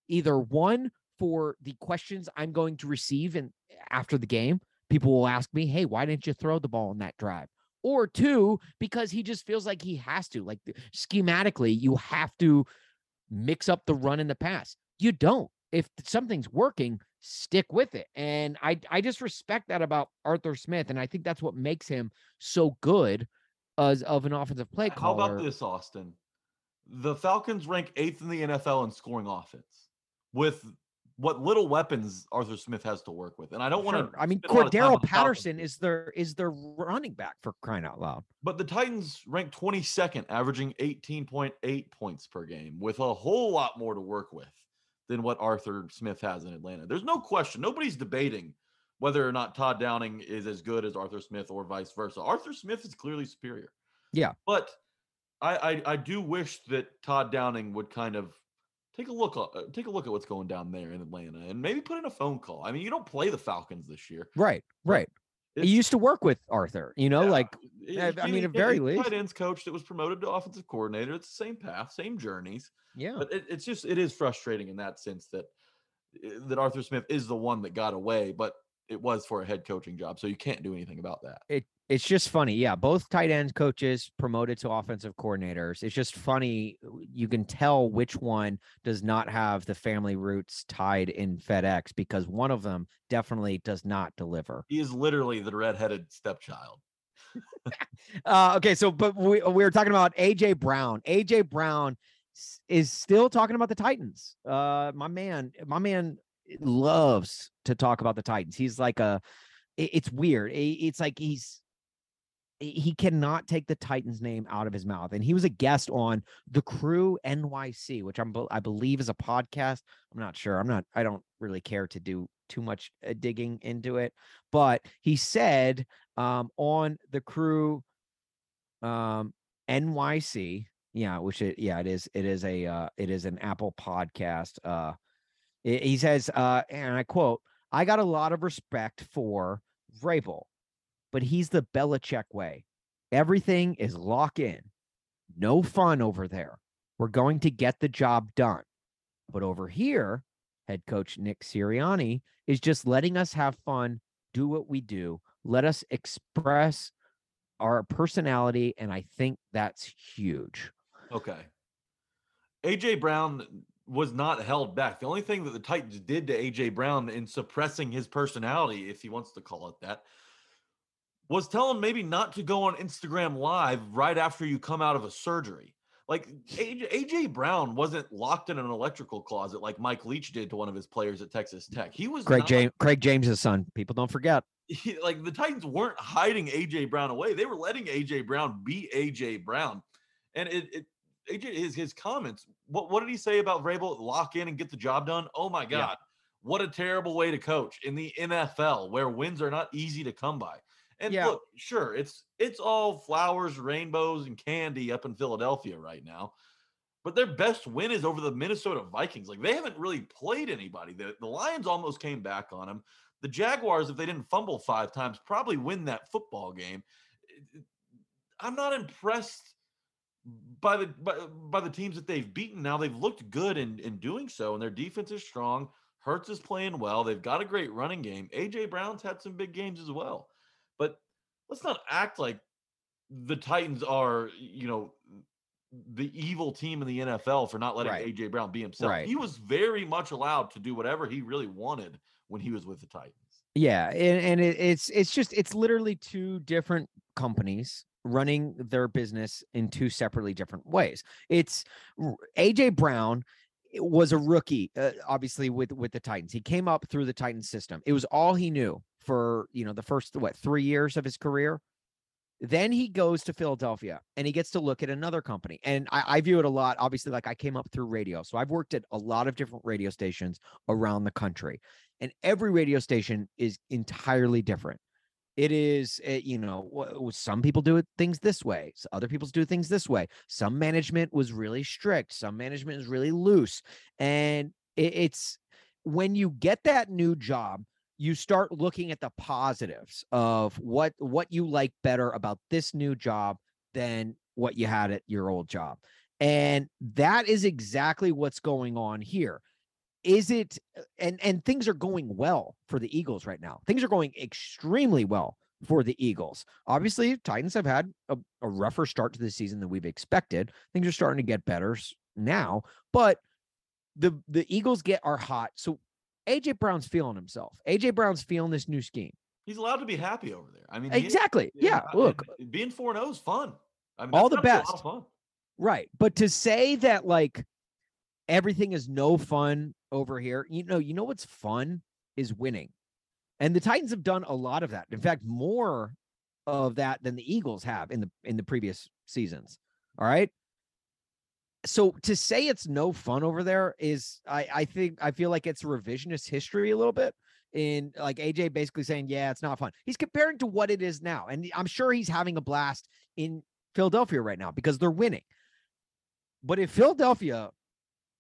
either one for the questions I'm going to receive. And after the game, people will ask me, hey, why didn't you throw the ball on that drive? Or two, because he just feels like he has to, like schematically, you have to mix up the run and the pass. You don't. If something's working, stick with it. And I, I just respect that about Arthur Smith. And I think that's what makes him so good as of an offensive play caller. How about this, Austin? The Falcons rank eighth in the N F L in scoring offense with what little weapons Arthur Smith has to work with. And I don't sure. want to, I mean, Cordarrelle Patterson the is their, is their running back, for crying out loud. But the Titans rank twenty-second, averaging eighteen point eight points per game, with a whole lot more to work with than what Arthur Smith has in Atlanta. There's no question. Nobody's debating whether or not Todd Downing is as good as Arthur Smith or vice versa. Arthur Smith is clearly superior. Yeah. But I, I, I do wish that Todd Downing would kind of take a look, uh, take a look at what's going down there in Atlanta and maybe put in a phone call. I mean, you don't play the Falcons this year. Right. Right. He used to work with Arthur, you know, yeah, like, it, I, I mean, at very least. Tight ends coach that was promoted to offensive coordinator. It's the same path, same journeys. Yeah. But it, it's just, it is frustrating in that sense that, that Arthur Smith is the one that got away, but it was for a head coaching job. So you can't do anything about that. It It's just funny. Yeah. Both tight end coaches promoted to offensive coordinators. It's just funny. You can tell which one does not have the family roots tied in FedEx, because one of them definitely does not deliver. He is literally the redheaded stepchild. uh, okay. So, but we, we were talking about A J Brown. A J Brown is still talking about the Titans. Uh, my man, my man loves to talk about the Titans. He's like a, it, it's weird. It, it's like he's, he cannot take the Titans name out of his mouth. And he was a guest on The Crew N Y C, which I'm, I believe is a podcast. I'm not sure. I'm not, I don't really care to do too much digging into it, but he said um, on the Crew um, N Y C. Yeah, which it yeah it is it is a uh, it is an Apple podcast. Uh, it, he says, uh, and I quote, "I got a lot of respect for Vrabel, but he's the Belichick way. Everything is lock in. No fun over there. We're going to get the job done. But over here, head coach Nick Sirianni is just letting us have fun, do what we do, let us express our personality, and I think that's huge." Okay. A J Brown was not held back. The only thing that the Titans did to A J Brown in suppressing his personality, if he wants to call it that, was tell him maybe not to go on Instagram Live right after you come out of a surgery. Like, A J Brown wasn't locked in an electrical closet like Mike Leach did to one of his players at Texas Tech. He was Craig not, James, Craig James's son. People don't forget. He, like, the Titans weren't hiding A J Brown away. They were letting A J Brown be A J Brown. And it, it A J his his comments. What what did he say about Vrabel? Lock in and get the job done. Oh my God, yeah. What a terrible way to coach in the N F L, where wins are not easy to come by. And yeah. Look, sure, it's it's all flowers, rainbows, and candy up in Philadelphia right now. But their best win is over the Minnesota Vikings. Like, they haven't really played anybody. The, the Lions almost came back on them. The Jaguars, if they didn't fumble five times, probably win that football game. I'm not impressed by the by, by the teams that they've beaten. Now, they've looked good in, in doing so, and their defense is strong. Hurts is playing well. They've got a great running game. A J Brown's had some big games as well. But let's not act like the Titans are, you know, the evil team in the N F L for not letting right. A J Brown be himself. Right. He was very much allowed to do whatever he really wanted when he was with the Titans. Yeah. And, and it, it's, it's just, it's literally two different companies running their business in two separately different ways. It's A J Brown was a rookie, uh, obviously with, with the Titans. He came up through the Titans system. It was all he knew for, you know, the first, what, three years of his career. Then he goes to Philadelphia and he gets to look at another company. And I, I view it a lot. Obviously, like, I came up through radio. So I've worked at a lot of different radio stations around the country, and every radio station is entirely different. It is, it, you know, some people do things this way. Other people do things this way. Some management was really strict. Some management is really loose. And it, it's when you get that new job, you start looking at the positives of what what you like better about this new job than what you had at your old job. And that is exactly what's going on here. Is it and and things are going well for the Eagles right now. Things are going extremely well for the Eagles. Obviously, Titans have had a, a rougher start to the season than we've expected. Things are starting to get better now, but the the Eagles get are hot. So A J Brown's feeling himself. A J Brown's feeling this new scheme. He's allowed to be happy over there. I mean, exactly. He, yeah. I mean, look, being four and oh is fun. I mean, all the best. A lot of fun. Right. But to say that, like, everything is no fun over here, you know, you know, what's fun is winning. And the Titans have done a lot of that. In fact, more of that than the Eagles have in the, in the previous seasons. All right. So to say it's no fun over there is, I, I think, I feel like it's revisionist history a little bit, in like A J basically saying, yeah, it's not fun. He's comparing to what it is now. And I'm sure he's having a blast in Philadelphia right now because they're winning. But if Philadelphia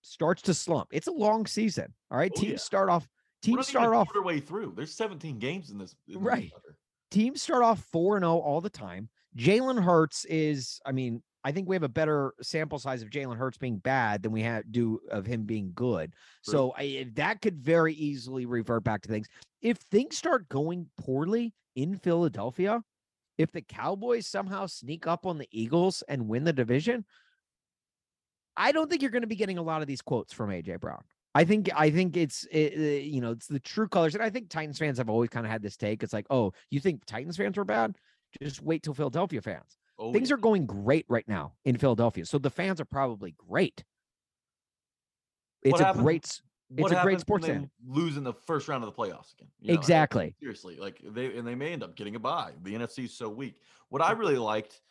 starts to slump, it's a long season. All right. Oh, teams yeah. start off, teams start off way through. There's seventeen games in this. In this right. Letter. Teams start off four and oh all the time. Jalen Hurts is, I mean, I think we have a better sample size of Jalen Hurts being bad than we have do of him being good. True. So I, that could very easily revert back to things. If things start going poorly in Philadelphia, if the Cowboys somehow sneak up on the Eagles and win the division, I don't think you're going to be getting a lot of these quotes from A J Brown. I think, I think it's, it, you know, it's the true colors. And I think Titans fans have always kind of had this take. It's like, oh, you think Titans fans were bad? Just wait till Philadelphia fans. Oh, Things yeah. are going great right now in Philadelphia, so the fans are probably great. It's what a happens, great, it's what a great sports fan. Losing the first round of the playoffs again, you know, exactly. I mean, seriously, like they and they may end up getting a bye. The N F C is so weak. What I really liked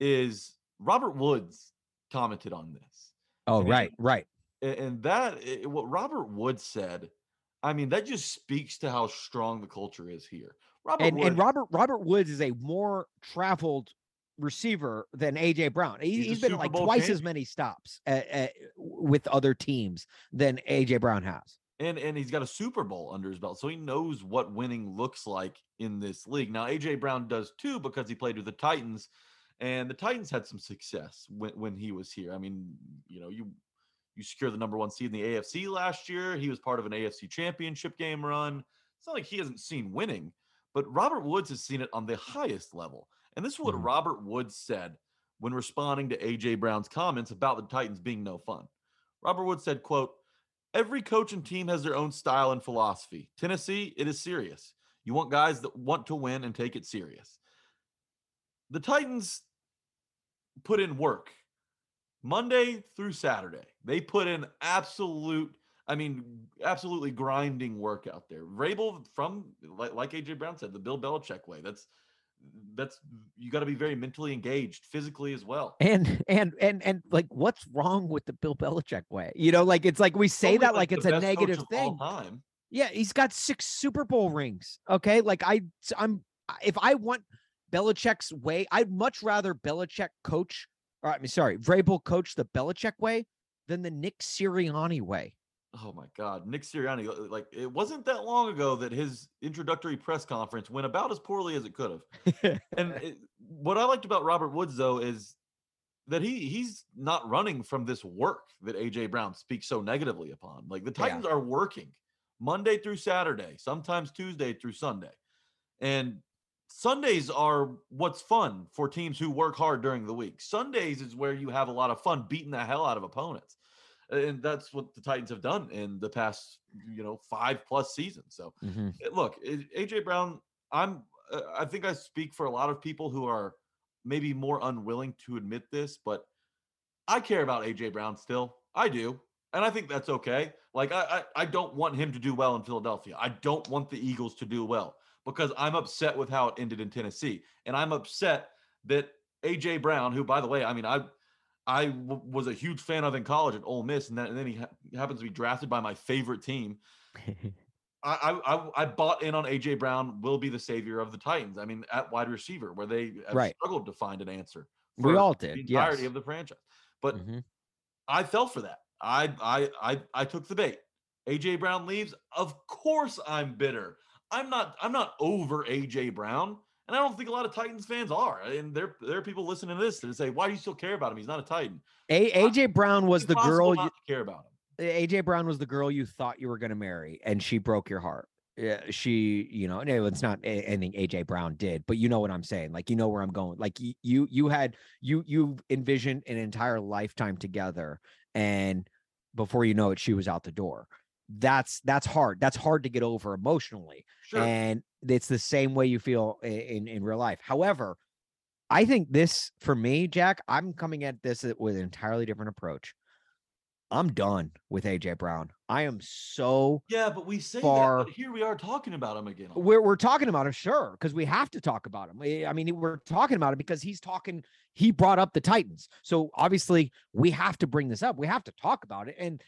is Robert Woods commented on this. Oh, and, right, right. And that what Robert Woods said, I mean, that just speaks to how strong the culture is here. Robert and, and Robert Robert Woods is a more traveled receiver than A J Brown. He, he's, he's been Super like Bowl twice champion. As many stops at, at, with other teams than A J Brown has. And and he's got a Super Bowl under his belt, so he knows what winning looks like in this league. Now, A J Brown does too, because he played with the Titans, and the Titans had some success when, when he was here. I mean, you know, you you secure the number one seed in the A F C last year. He was part of an A F C championship game run. It's not like he hasn't seen winning, but Robert Woods has seen it on the highest level. And this is what Robert Woods said when responding to A J. Brown's comments about the Titans being no fun. Robert Woods said, quote, "Every coach and team has their own style and philosophy. Tennessee, it is serious. You want guys that want to win and take it serious. The Titans put in work Monday through Saturday. They put in absolute, I mean, absolutely grinding work out there. Vrabel, from, like, like A J. Brown said, the Bill Belichick way. That's, that's, you got to be very mentally engaged, physically as well. And, and, and, and like, what's wrong with the Bill Belichick way? You know, like, it's like, we say Only that like, like it's a negative thing. Yeah. He's got six Super Bowl rings. Okay. Like I, I'm, if I want Belichick's way, I'd much rather Belichick coach, or I'm sorry, Vrabel coach the Belichick way than the Nick Sirianni way. Oh my God. Nick Sirianni, like, it wasn't that long ago that his introductory press conference went about as poorly as it could have. And it, what I liked about Robert Woods, though, is that he he's not running from this work that A J Brown speaks so negatively upon. Like, the Titans yeah. are working Monday through Saturday, sometimes Tuesday through Sunday. And Sundays are what's fun for teams who work hard during the week. Sundays is where you have a lot of fun beating the hell out of opponents. And that's what the Titans have done in the past, you know, five plus seasons. So mm-hmm. look, A J Brown, I'm, uh, I think I speak for a lot of people who are maybe more unwilling to admit this, but I care about A J Brown still. I do. And I think that's okay. Like I, I, I don't want him to do well in Philadelphia. I don't want the Eagles to do well because I'm upset with how it ended in Tennessee. And I'm upset that A J Brown, who, by the way, I mean, I, I w- was a huge fan of in college at Ole Miss, and, that, and then he ha- happens to be drafted by my favorite team. I, I I bought in on A J. Brown will be the savior of the Titans. I mean, at wide receiver, where they have right. struggled to find an answer. We all did. The entirety yes. of the franchise. But mm-hmm. I fell for that. I, I I I took the bait. A J. Brown leaves. Of course, I'm bitter. I'm not. I'm not over A J. Brown. And I don't think a lot of Titans fans are. And there, there are people listening to this that say, "Why do you still care about him? He's not a Titan." A, AJ Brown was the girl you care about him. A J Brown was the girl you thought you were going to marry, and she broke your heart. Yeah, she, you know, no, it's not anything A J Brown did, but you know what I'm saying. Like, you know where I'm going. Like you, you, you had you, you envisioned an entire lifetime together, and before you know it, she was out the door. That's that's hard. That's hard to get over emotionally. Sure. And it's the same way you feel in, in real life. However, I think this, for me, Jack, I'm coming at this with an entirely different approach. I'm done with A J Brown. I am so yeah, but we say far, that, but here we are talking about him again. We're we're talking about him, sure, because we have to talk about him. I mean, we're talking about him because he's talking. He brought up the Titans, so obviously we have to bring this up. We have to talk about it. And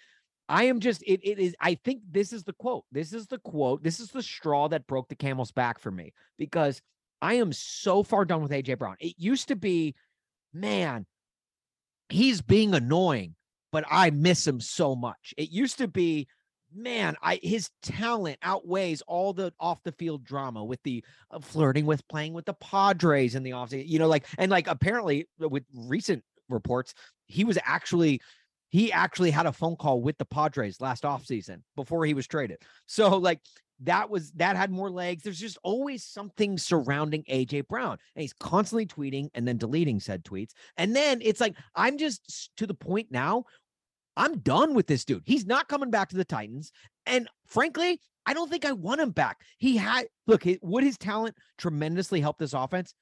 I am just, it, it is, I think this is the quote. This is the quote. This is the straw that broke the camel's back for me, because I am so far done with A J Brown. It used to be, man, he's being annoying, but I miss him so much. It used to be, man, I, his talent outweighs all the off the field drama with the uh, flirting with playing with the Padres in the offseason, you know, like, and like, apparently with recent reports, he was actually, He actually had a phone call with the Padres last offseason before he was traded. So like that was, that had more legs. There's just always something surrounding A J Brown, and he's constantly tweeting and then deleting said tweets. And then it's like, I'm just to the point now, I'm done with this dude. He's not coming back to the Titans. And frankly, I don't think I want him back. He had, look, would his talent tremendously help this offense?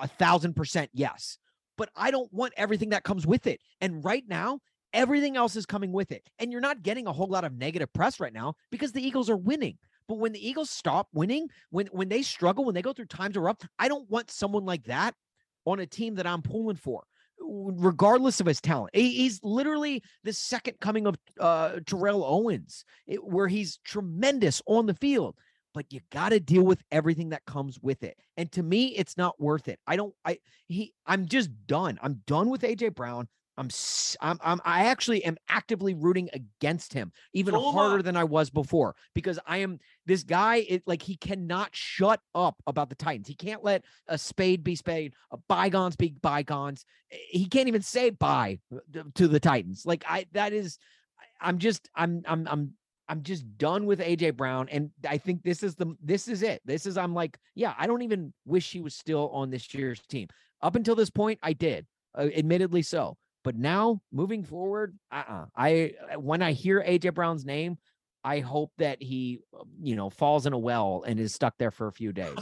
A thousand percent. Yes. But I don't want everything that comes with it. And right now, everything else is coming with it. And you're not getting a whole lot of negative press right now because the Eagles are winning. But when the Eagles stop winning, when, when they struggle, when they go through times of rough, I don't want someone like that on a team that I'm pulling for, regardless of his talent. He's literally the second coming of uh, Terrell Owens, where he's tremendous on the field. but you got to deal with everything that comes with it. And to me, it's not worth it. I don't, I, he, I'm just done. I'm done with A J Brown. I'm, I'm, I'm I actually am actively rooting against him even Hold harder on. than I was before, because I am this guy. It like, he cannot shut up about the Titans. He can't let a spade be spade, a bygones be bygones. He can't even say bye to the Titans. Like I, that is, I'm just, I'm, I'm, I'm, I'm just done with A J Brown. And I think this is the, this is it. This is, I'm like, yeah, I don't even wish he was still on this year's team. Up until this point, I did, uh, admittedly so. But now moving forward, uh-uh. I, when I hear A J Brown's name, I hope that he, you know, falls in a well and is stuck there for a few days.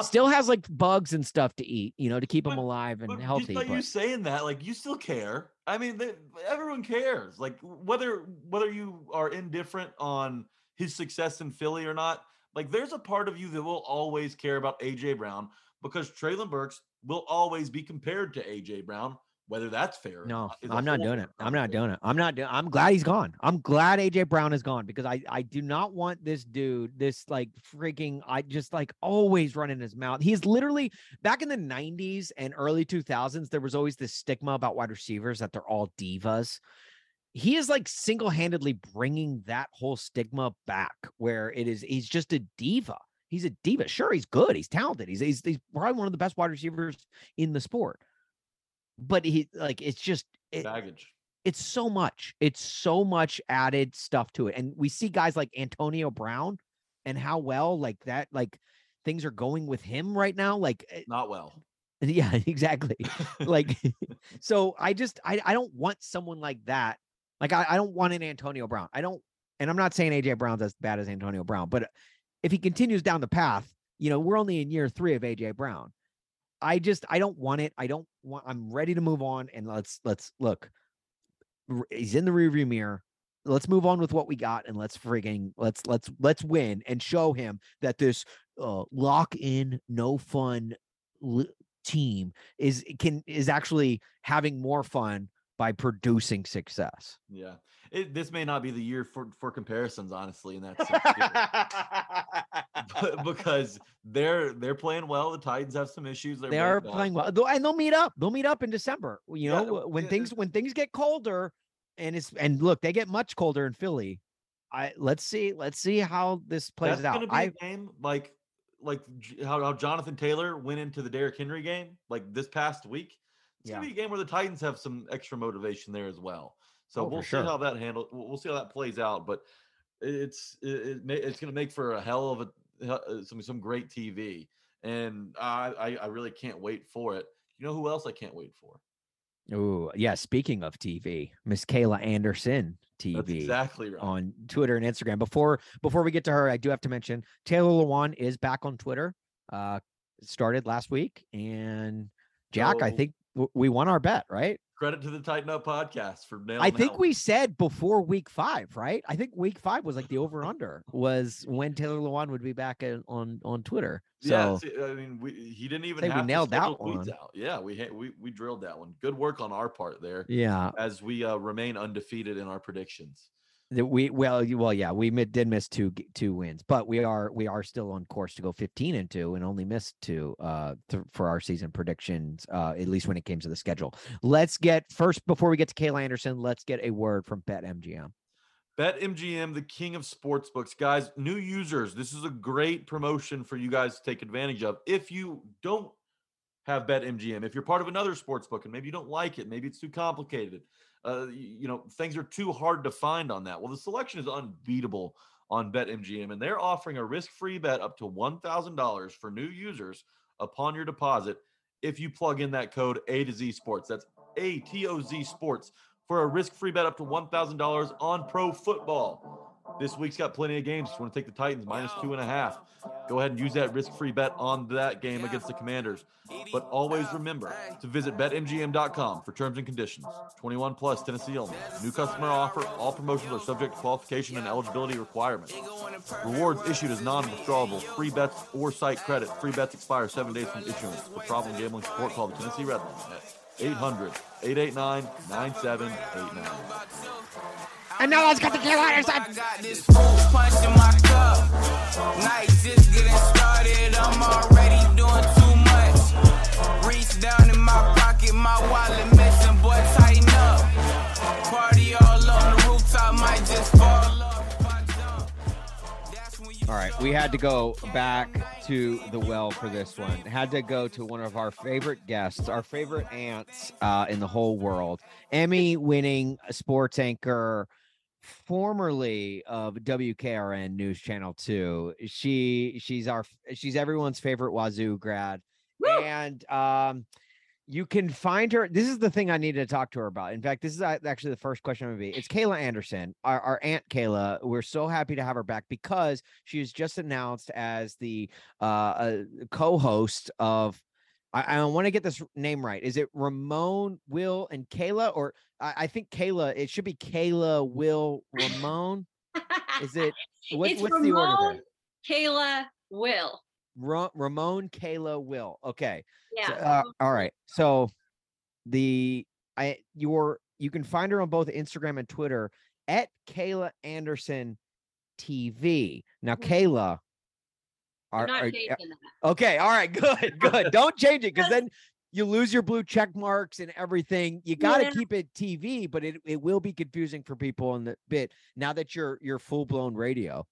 Still has like bugs and stuff to eat, you know, to keep but, him alive and but healthy. Just by but you saying that, like, you still care. I mean, they, everyone cares. Like whether, whether you are indifferent on his success in Philly or not, like there's a part of you that will always care about A J Brown, because Treylon Burks will always be compared to A J Brown. Whether that's fair. No, I'm not doing it. I'm not doing it. I'm not doing I'm glad he's gone. I'm glad A J Brown is gone, because I, I do not want this dude, this like freaking, I just like always running his mouth. He's literally back in the nineties and early two thousands. There was always this stigma about wide receivers that they're all divas. He is like single-handedly bringing that whole stigma back, where it is, he's just a diva. He's a diva. Sure. He's good. He's talented. He's, he's, he's probably one of the best wide receivers in the sport. But he like, it's just it, baggage. It's so much. It's so much added stuff to it. And we see guys like Antonio Brown and how well like that, like things are going with him right now. Like not well. Yeah, exactly. Like, so I just, I, I don't want someone like that. Like I, I don't want an Antonio Brown. I don't, and I'm not saying A J Brown's as bad as Antonio Brown, but if he continues down the path, you know, we're only in year three of A J Brown. I just, I don't want it. I don't want, I'm ready to move on. And let's, let's look, he's in the rearview mirror. Let's move on with what we got. And let's frigging, let's, let's, let's win and show him that this uh, lock in, no fun l- team is, can, is actually having more fun by producing success. Yeah. It, this may not be the year for, for comparisons, honestly, in that sense, but, because they're they're playing well. The Titans have some issues. They're they are bad. playing well, and they'll meet up. They'll meet up in December. You know, yeah, when yeah, things when things get colder, and it's and look, they get much colder in Philly. I let's see, let's see how this plays out. Be I a game like like how, how Jonathan Taylor went into the Derrick Henry game like this past week. It's yeah. gonna be a game where the Titans have some extra motivation there as well. So oh, we'll see sure. how that handle. We'll see how that plays out, but it's it, it it's going to make for a hell of a some some great T V, and I, I I really can't wait for it. You know who else I can't wait for? Oh yeah, speaking of T V, Miss Kayla Anderson T V. That's exactly right. On Twitter and Instagram. Before before we get to her, I do have to mention Taylor Lewan is back on Twitter. Uh, started last week, and Jack, oh. I think w- we won our bet, right? Credit to the Tighten Up podcast for nailing I think out. We said before week five, right? I think week five was like the over under was when Taylor Lewan would be back in, on on Twitter. So, yeah, see, I mean, we, he didn't even have we nailed to that one. Out. Yeah, we we we drilled that one. Good work on our part there. Yeah, as we uh, remain undefeated in our predictions. That we well well yeah we did miss two two wins, but we are we are still on course to go fifteen and two and only missed two uh th- for our season predictions, uh at least when it came to the schedule. Let's get first before we get to Kayla Anderson, let's get a word from BetMGM. BetMGM, the king of sportsbooks, guys. New users, this is a great promotion for you guys to take advantage of. If you don't have BetMGM, if you're part of another sportsbook and maybe you don't like it, maybe it's too complicated. Uh, you know, things are too hard to find on that. Well, the selection is unbeatable on BetMGM, and they're offering a risk-free bet up to one thousand dollars for new users upon your deposit if you plug in that code A to Z Sports. That's A T O Z Sports for a risk-free bet up to one thousand dollars on pro football. This week's got plenty of games. If you want to take the Titans, minus two and a half. Go ahead and use that risk-free bet on that game against the Commanders. But always remember to visit bet M G M dot com for terms and conditions. twenty-one plus, Tennessee only. New customer offer. All promotions are subject to qualification and eligibility requirements. Rewards issued as non-withdrawable. Free bets or site credit. Free bets expire seven days from issuance. For problem gambling support, call the Tennessee Redlands at eight hundred, eight eight nine, nine seven eight nine. And now I've got to get out of time. I got this food punch in my cup. Night just getting started. I'm already doing too much. Reach down in my pocket, my wallet missing, boy, tighten up. Party all on the rooftop, might just fall up. All right, we had to go back to the well for this one. Had to go to one of our favorite guests, our favorite aunts uh, in the whole world. Emmy-winning sports anchor, formerly of W K R N News Channel two. She she's our she's everyone's favorite Wazoo grad. Woo! And um, you can find her. This is the thing I needed to talk to her about. In fact, this is actually the first question I'm going to be. It's Kayla Anderson, our, our Aunt Kayla. We're so happy to have her back because she was just announced as the uh, uh, co-host of, I, I want to get this name right. Is it Ramon, Will, and Kayla? Or I, I think Kayla, it should be Kayla, Will, Ramon. Is it? What, it's what's Ramon, the order there? Kayla, Will. Ramon, Kayla, Will. Okay. Yeah. So, uh, all right. So the I your you can find her on both Instagram and Twitter at Kayla Anderson T V. Now, Kayla. Are, not are, changing that. Okay. All right. Good. Good. Don't change it because then you lose your blue check marks and everything. You got to yeah. keep it T V, but it, it will be confusing for people in the bit now that you're you're full blown radio.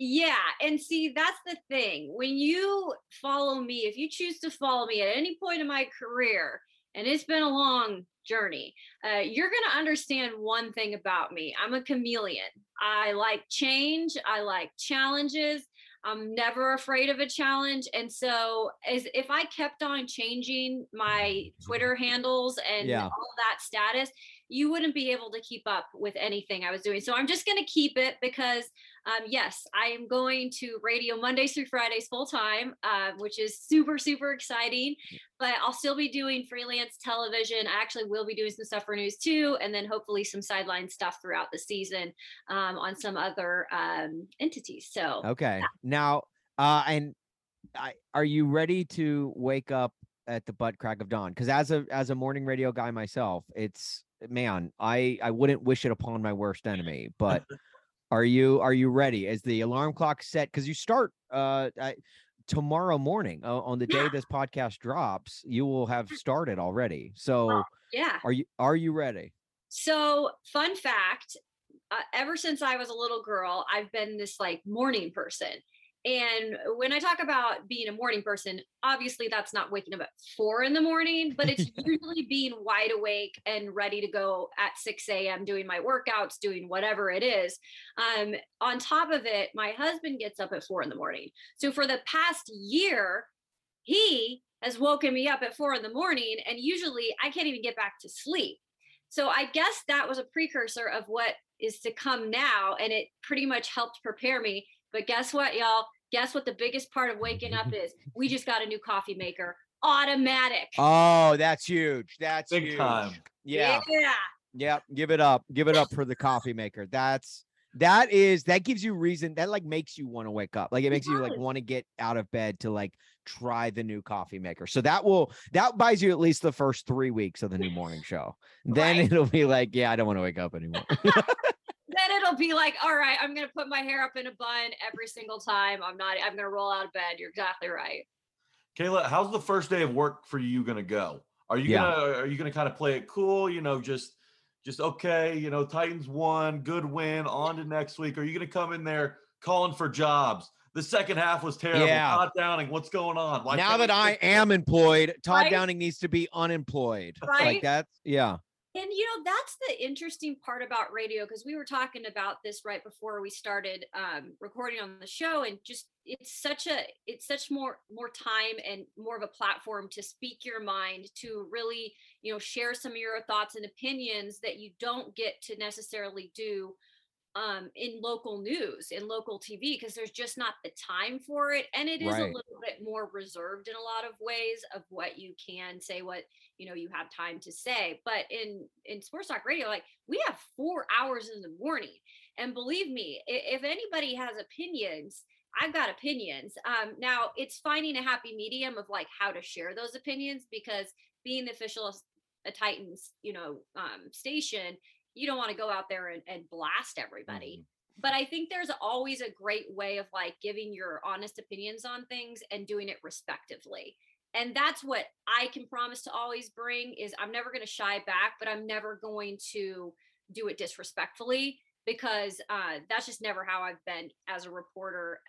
Yeah. And see, that's the thing. When you follow me, if you choose to follow me at any point in my career, and it's been a long journey, uh, you're going to understand one thing about me. I'm a chameleon. I like change. I like challenges. I'm never afraid of a challenge. And so as if I kept on changing my Twitter handles and yeah. all that status, you wouldn't be able to keep up with anything I was doing. So I'm just going to keep it because, um, yes, I am going to radio Mondays through Fridays full time, uh, which is super, super exciting. But I'll still be doing freelance television. I actually will be doing some stuff for news too. And then hopefully some sideline stuff throughout the season um, on some other um, entities. So, okay. Yeah. Now, uh, and I, are you ready to wake up at the butt crack of dawn? Because as a as a morning radio guy myself, it's man, I, I wouldn't wish it upon my worst enemy, but are you, are you ready? Is the alarm clock set? Cause you start, uh, I, tomorrow morning uh, on the yeah. day this podcast drops, you will have started already. So well, yeah. Are you, are you ready? So fun fact, uh, ever since I was a little girl, I've been this like morning person. And when I talk about being a morning person, obviously that's not waking up at four in the morning, but it's usually being wide awake and ready to go at six a.m. doing my workouts, doing whatever it is. Um, on top of it, my husband gets up at four in the morning. So for the past year, he has woken me up at four in the morning, and usually I can't even get back to sleep. So I guess that was a precursor of what is to come now, and it pretty much helped prepare me. But guess what, y'all? Guess what the biggest part of waking up is? We just got a new coffee maker. Automatic. Oh, that's huge. That's big huge. Time. Yeah. Yeah. Yep. Give it up. Give it up for the coffee maker. That's that is that gives you reason. That like makes you want to wake up. Like it makes it you like want to get out of bed to like try the new coffee maker. So that will that buys you at least the first three weeks of the new morning show. Then right. it'll be like, yeah, I don't want to wake up anymore. Then it'll be like, all right, I'm going to put my hair up in a bun every single time. I'm not, I'm going to roll out of bed. You're exactly right. Kayla, how's the first day of work for you going to go? Are you yeah. going to, are you going to kind of play it cool? You know, just, just, okay. You know, Titans won, good win, on to next week. Are you going to come in there calling for jobs? The second half was terrible. Yeah. Todd Downing, what's going on? Why now that I am employed, Todd right? Downing needs to be unemployed. Right? Like that. Yeah. And, you know, that's the interesting part about radio, because we were talking about this right before we started um, recording on the show, and just it's such a it's such more more time and more of a platform to speak your mind, to really, you know, share some of your thoughts and opinions that you don't get to necessarily do um, in local news, in local T V, because there's just not the time for it. And it is right. a little bit more reserved in a lot of ways of what you can say, what, you know, you have time to say. But in, in sports talk radio, like we have four hours in the morning, and believe me, if anybody has opinions, I've got opinions. Um, now it's finding a happy medium of like how to share those opinions, because being the official, a Titans, you know, um, station, you don't want to go out there and, and blast everybody. Mm-hmm. But I think there's always a great way of like giving your honest opinions on things and doing it respectfully. And that's what I can promise to always bring is I'm never going to shy back, but I'm never going to do it disrespectfully because uh, that's just never how I've been as a reporter,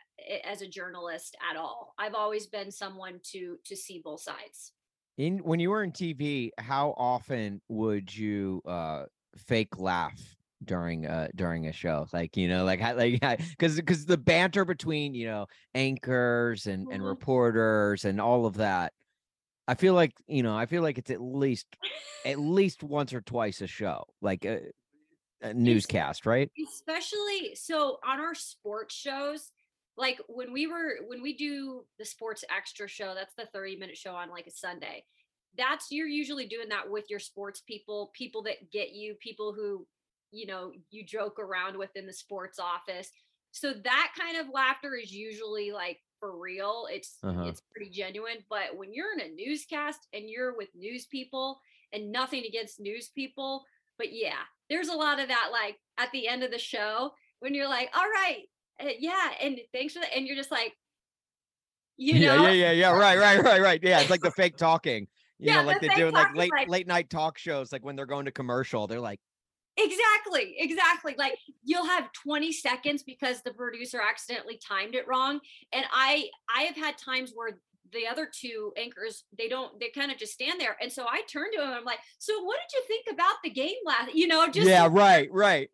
as a journalist at all. I've always been someone to to see both sides. In when you were in T V, how often would you uh, fake laugh during uh during a show, like you know like I, like because because the banter between you know anchors and and reporters and all of that, I feel like you know I feel like it's at least at least once or twice a show, like a, a newscast, right? Especially so on our sports shows, like when we were when we do the Sports Extra show, that's the thirty minute show on like a Sunday. That's you're usually doing that with your sports people, people that get you, people who you know, you joke around within the sports office. So that kind of laughter is usually like for real. It's uh-huh. it's pretty genuine. But when you're in a newscast and you're with news people, and nothing against news people, but yeah, there's a lot of that, like at the end of the show, when you're like, all right, uh, yeah, and thanks for that. And you're just like, you know, yeah, yeah, yeah, yeah. right, right, right, right. Yeah, it's like the fake talking, you yeah, know, like the they're doing like late, like, late night talk shows, like when they're going to commercial, they're like, Exactly, exactly. Like you'll have twenty seconds because the producer accidentally timed it wrong. And I I have had times where the other two anchors, they don't, they kind of just stand there. And so I turn to him and I'm like, so what did you think about the game last, you know, just yeah, right, right.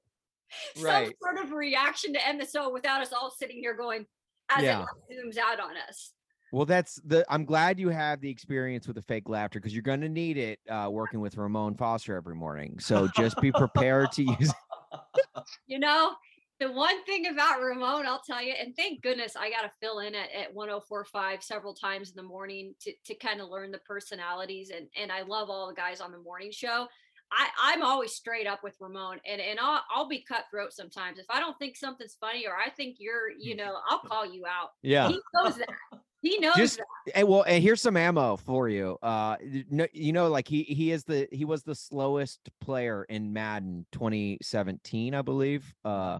Some right. sort of reaction to end the show without us all sitting here going as yeah. it zooms out on us. Well, that's the, I'm glad you have the experience with the fake laughter because you're going to need it uh, working with Ramon Foster every morning. So just be prepared to use it. You know, the one thing about Ramon, I'll tell you, and thank goodness I got to fill in at, at one oh four point five several times in the morning to, to kind of learn the personalities. And, and I love all the guys on the morning show. I, I'm always straight up with Ramon, and, and I'll, I'll be cutthroat sometimes. If I don't think something's funny or I think you're, you know, I'll call you out. Yeah. He knows that. He knows Just, that. And well, and here's some ammo for you. Uh, no, you know, like he he is the he was the slowest player in Madden twenty seventeen, I believe. Uh, Are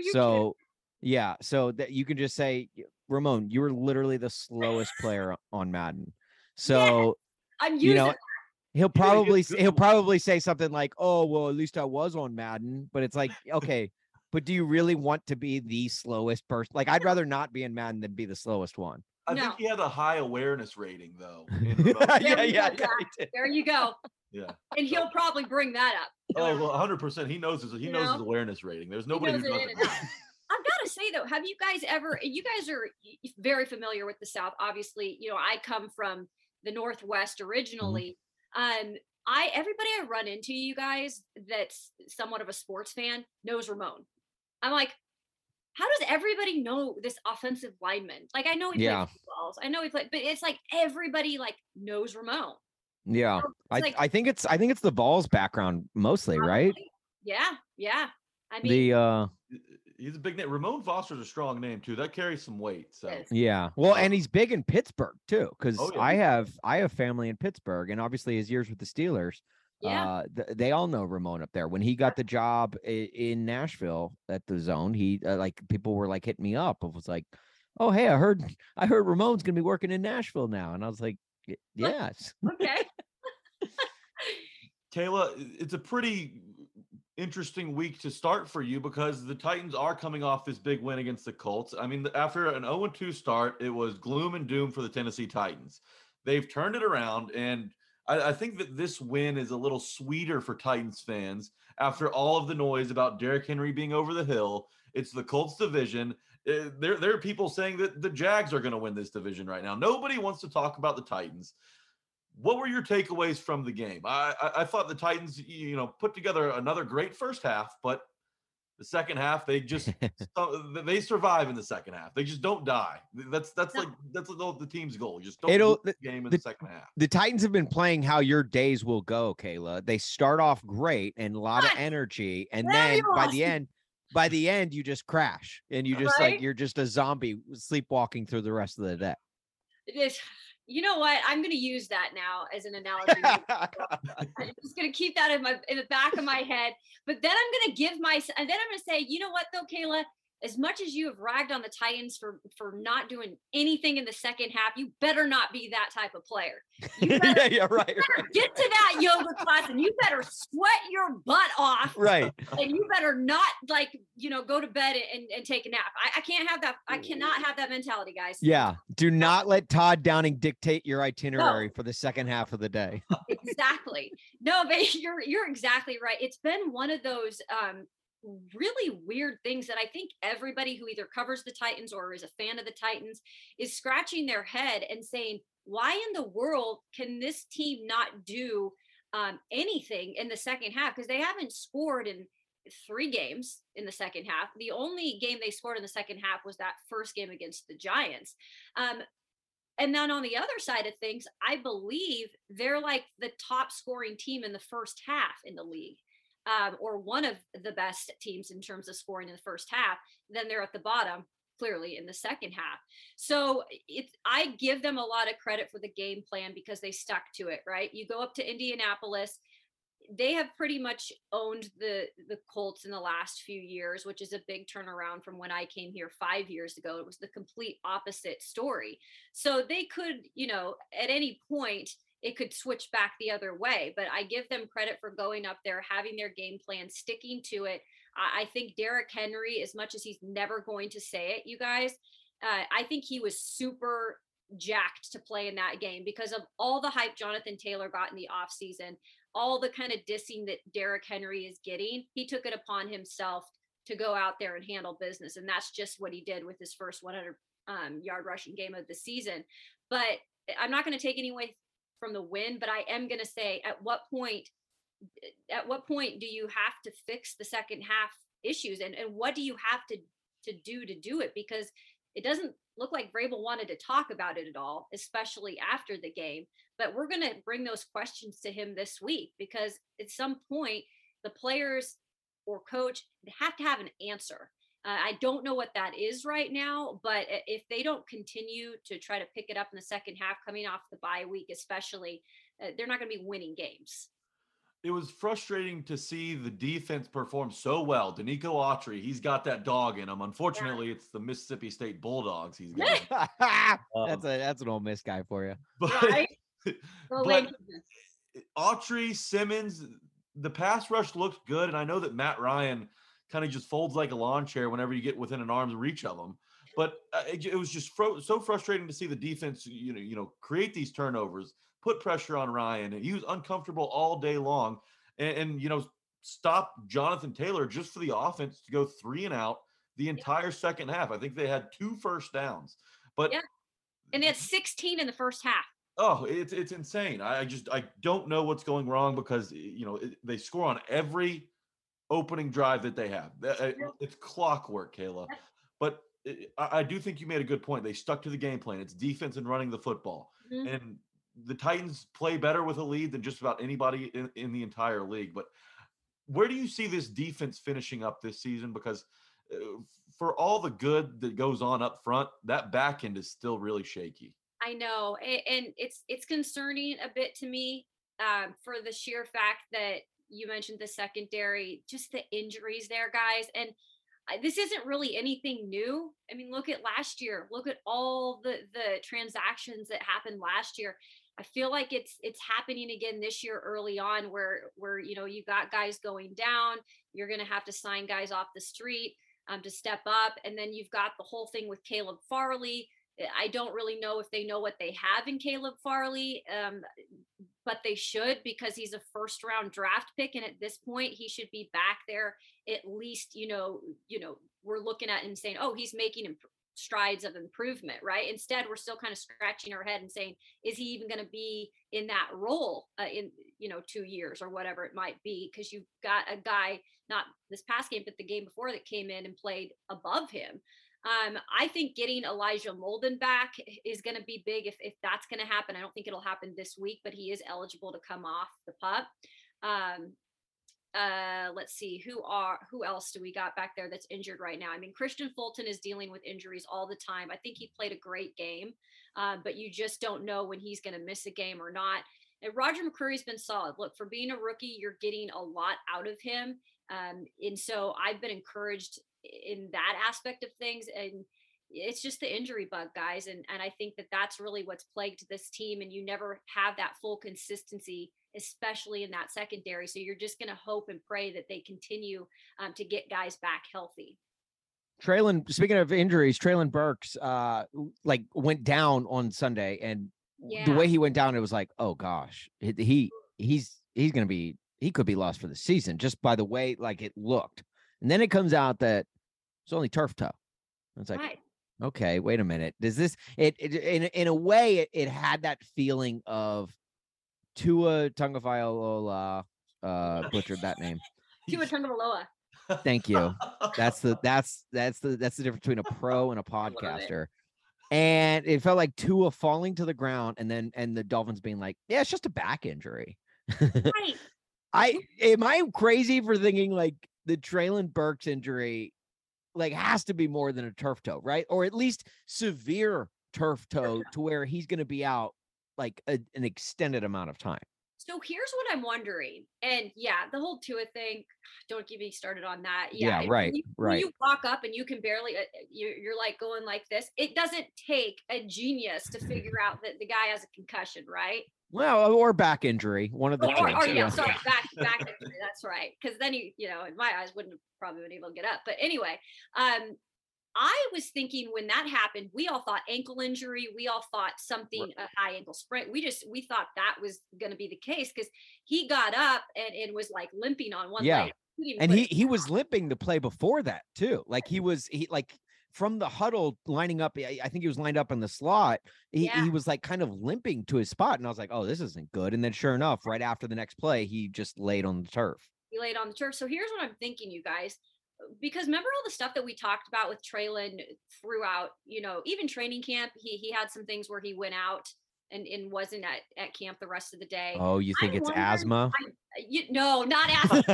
you so kidding? Yeah, so that you can just say, Ramon, you were literally the slowest player on Madden. So yeah, I'm using you know, he'll probably yeah, he'll probably say something like, "Oh, well, at least I was on Madden," but it's like, okay. But do you really want to be the slowest person? Like, I'd rather not be in Madden than be the slowest one. I no. think he had a high awareness rating, though. yeah, yeah, yeah, yeah. There you go. Yeah. And he'll probably bring that up. Oh, well, one hundred percent. He knows his, he you knows know? his awareness rating. There's nobody knows who knows it. it. I've got to say, though, have you guys ever, you guys are very familiar with the South. Obviously, you know, I come from the Northwest originally. Mm-hmm. Um, I everybody I run into, you guys, that's somewhat of a sports fan knows Ramon. I'm like, how does everybody know this offensive lineman? Like, I know he yeah. plays footballs. I know he played, but it's like everybody like knows Ramon. Yeah, so I like, I think it's I think it's the Vols background mostly, probably. Right? Yeah, yeah. I mean, the uh, he's a big name. Ramon Foster's a strong name too. That carries some weight. So yeah, well, and he's big in Pittsburgh too, because oh, yeah. I have I have family in Pittsburgh, and obviously his years with the Steelers. Yeah. Uh, th- they all know Ramon up there. When he got the job in, in Nashville at the Zone, he uh, like people were like hitting me up. I was like, "Oh, hey, I heard, I heard Ramon's gonna be working in Nashville now," and I was like, "Yes." Okay. Kayla, it's a pretty interesting week to start for you because the Titans are coming off this big win against the Colts. I mean, after an oh and two start, it was gloom and doom for the Tennessee Titans. They've turned it around and. I think that this win is a little sweeter for Titans fans after all of the noise about Derrick Henry being over the hill. It's the Colts division. There, there are people saying that the Jags are going to win this division right now. Nobody wants to talk about the Titans. What were your takeaways from the game? I, I, I thought the Titans, you know, put together another great first half, but the second half they just they survive in the second half. They just don't die. That's that's no. like that's like the team's goal. Just don't lose the game in the, the second half. The Titans have been playing how your days will go, Kayla. They start off great and a lot what? of energy, and yeah, then by awesome. the end, by the end you just crash and you just right? like you're just a zombie sleepwalking through the rest of the day. It is. you know what? I'm going to use that now as an analogy. I'm just going to keep that in my, in the back of my head, but then I'm going to give my, and then I'm going to say, you know what though, Kayla, as much as you have ragged on the Titans for, for not doing anything in the second half, you better not be that type of player. You better, yeah, yeah, right, you better right, get right. to that yoga class and you better sweat your butt off. Right. And you better not like, you know, go to bed and, and take a nap. I, I can't have that. I cannot have that mentality, guys. Yeah. Do not let Todd Downing dictate your itinerary no. for the second half of the day. Exactly. No, but you're, you're exactly right. It's been one of those, um, really weird things that I think everybody who either covers the Titans or is a fan of the Titans is scratching their head and saying, why in the world can this team not do um, anything in the second half? Because they haven't scored in three games in the second half. The only game they scored in the second half was that first game against the Giants. Um, and then on the other side of things, I believe they're like the top scoring team in the first half in the league. Um, or one of the best teams in terms of scoring in the first half, then they're at the bottom, clearly, in the second half. So it's, I give them a lot of credit for the game plan because they stuck to it, right? You go up to Indianapolis, they have pretty much owned the, the Colts in the last few years, which is a big turnaround from when I came here five years ago. It was the complete opposite story. So they could, you know, at any point, it could switch back the other way, but I give them credit for going up there, having their game plan, sticking to it. I think Derrick Henry, as much as he's never going to say it, you guys, uh, I think he was super jacked to play in that game because of all the hype Jonathan Taylor got in the offseason, all the kind of dissing that Derrick Henry is getting. He took it upon himself to go out there and handle business. And that's just what he did with his first one hundred um, yard rushing game of the season. But I'm not going to take any away from the win, but I am going to say, at what point, at what point do you have to fix the second half issues, and, and what do you have to to do to do it? Because it doesn't look like Vrabel wanted to talk about it at all, especially after the game. But we're going to bring those questions to him this week because at some point the players or coach have to have an answer. Uh, I don't know what that is right now, but if they don't continue to try to pick it up in the second half, coming off the bye week especially, uh, they're not going to be winning games. It was frustrating to see the defense perform so well. Danico Autry, he's got that dog in him. Unfortunately, yeah. It's the Mississippi State Bulldogs he's got. um, that's a that's an Ole Miss guy for you. But, right? Well, but Autry, Simmons, the pass rush looked good, and I know that Matt Ryan – kind of just folds like a lawn chair whenever you get within an arm's reach of them. But uh, it, it was just fro- so frustrating to see the defense, you know, you know, create these turnovers, put pressure on Ryan. He was uncomfortable all day long and, and, you know, stop Jonathan Taylor just for the offense to go three and out the entire yeah. second half. I think they had two first downs, but yeah. and they had sixteen in the first half. Oh, it's, it's insane. I just, I don't know what's going wrong because, you know, it, they score on every opening drive that they have. It's clockwork, Kayla. But I do think you made a good point. They stuck to the game plan. It's defense and running the football. Mm-hmm. And the Titans play better with a lead than just about anybody in, in the entire league. But where do you see this defense finishing up this season? Because for all the good that goes on up front, that back end is still really shaky. I know. And it's, it's concerning a bit to me um, for the sheer fact that you mentioned the secondary, just the injuries there, guys. And this isn't really anything new. I mean, look at last year. Look at all the, the transactions that happened last year. I feel like it's it's happening again this year early on where, where you know, you got guys going down. You're going to have to sign guys off the street um, to step up. And then you've got the whole thing with Caleb Farley. I don't really know if they know what they have in Caleb Farley, um, but they should because he's a first round draft pick. And at this point he should be back there. At least, you know, you know, we're looking at him saying, oh, he's making imp- strides of improvement, right? Instead, we're still kind of scratching our head and saying, is he even going to be in that role uh, in, you know, two years or whatever it might be? Because you've got a guy, not this past game, but the game before that came in and played above him. Um, I think getting Elijah Molden back is going to be big if, if that's going to happen. I don't think it'll happen this week, but he is eligible to come off the pup. Um, Uh, let's see, who are who else do we got back there that's injured right now? I mean, Christian Fulton is dealing with injuries all the time. I think he played a great game, uh, but you just don't know when he's going to miss a game or not. And Roger McCreary's been solid. Look, for being a rookie, you're getting a lot out of him. Um, and so I've been encouraged in that aspect of things. And it's just the injury bug, guys. And, and I think that that's really what's plagued this team. And you never have that full consistency, especially in that secondary. So you're just going to hope and pray that they continue um, to get guys back healthy. Traylon, speaking of injuries, Traylon Burks uh, like went down on Sunday, and yeah. the way he went down, it was like, oh gosh, he he's he's going to be, he could be lost for the season just by the way, like it looked. And then it comes out that it's only turf toe. It's like, right. okay, wait a minute. Does this, it, it in, in a way it, it had that feeling of Tua Tagovailoa, uh, butchered that name. Tua Tagovailoa. Thank you. That's the, that's, that's the, that's the difference between a pro and a podcaster. And it felt like Tua falling to the ground, and then, and the Dolphins being like, yeah, it's just a back injury. Right. I, am I crazy for thinking like the Traylon Burks injury, like has to be more than a turf toe, right? Or at least severe turf toe yeah. to where he's going to be out like a, an extended amount of time. So here's what I'm wondering. And yeah, the whole Tua thing, don't get me started on that. Yeah, yeah right, you, right. You walk up and you can barely, you're, you're like going like this. It doesn't take a genius to figure out that the guy has a concussion, right? Well, or back injury, one of the or, or, or yeah, sorry, back back injury. That's right. Because then you, you know, in my eyes, wouldn't have probably been able to get up. But anyway, um, I was thinking when that happened, we all thought ankle injury. We all thought something a high ankle sprain. We just we thought that was going to be the case because he got up and, and was like limping on one yeah. leg. And he he was limping the play before that too. Like he was he like. from the huddle lining up. I think he was lined up in the slot. He, yeah. he was like kind of limping to his spot. And I was like, oh, this isn't good. And then sure enough, right after the next play, he just laid on the turf. He laid on the turf. So here's what I'm thinking, you guys, because remember all the stuff that we talked about with Traylon throughout, you know, even training camp, he, he had some things where he went out and, and wasn't at, at camp the rest of the day. Oh, you think I it's wondered, asthma? I, you, no, not asthma.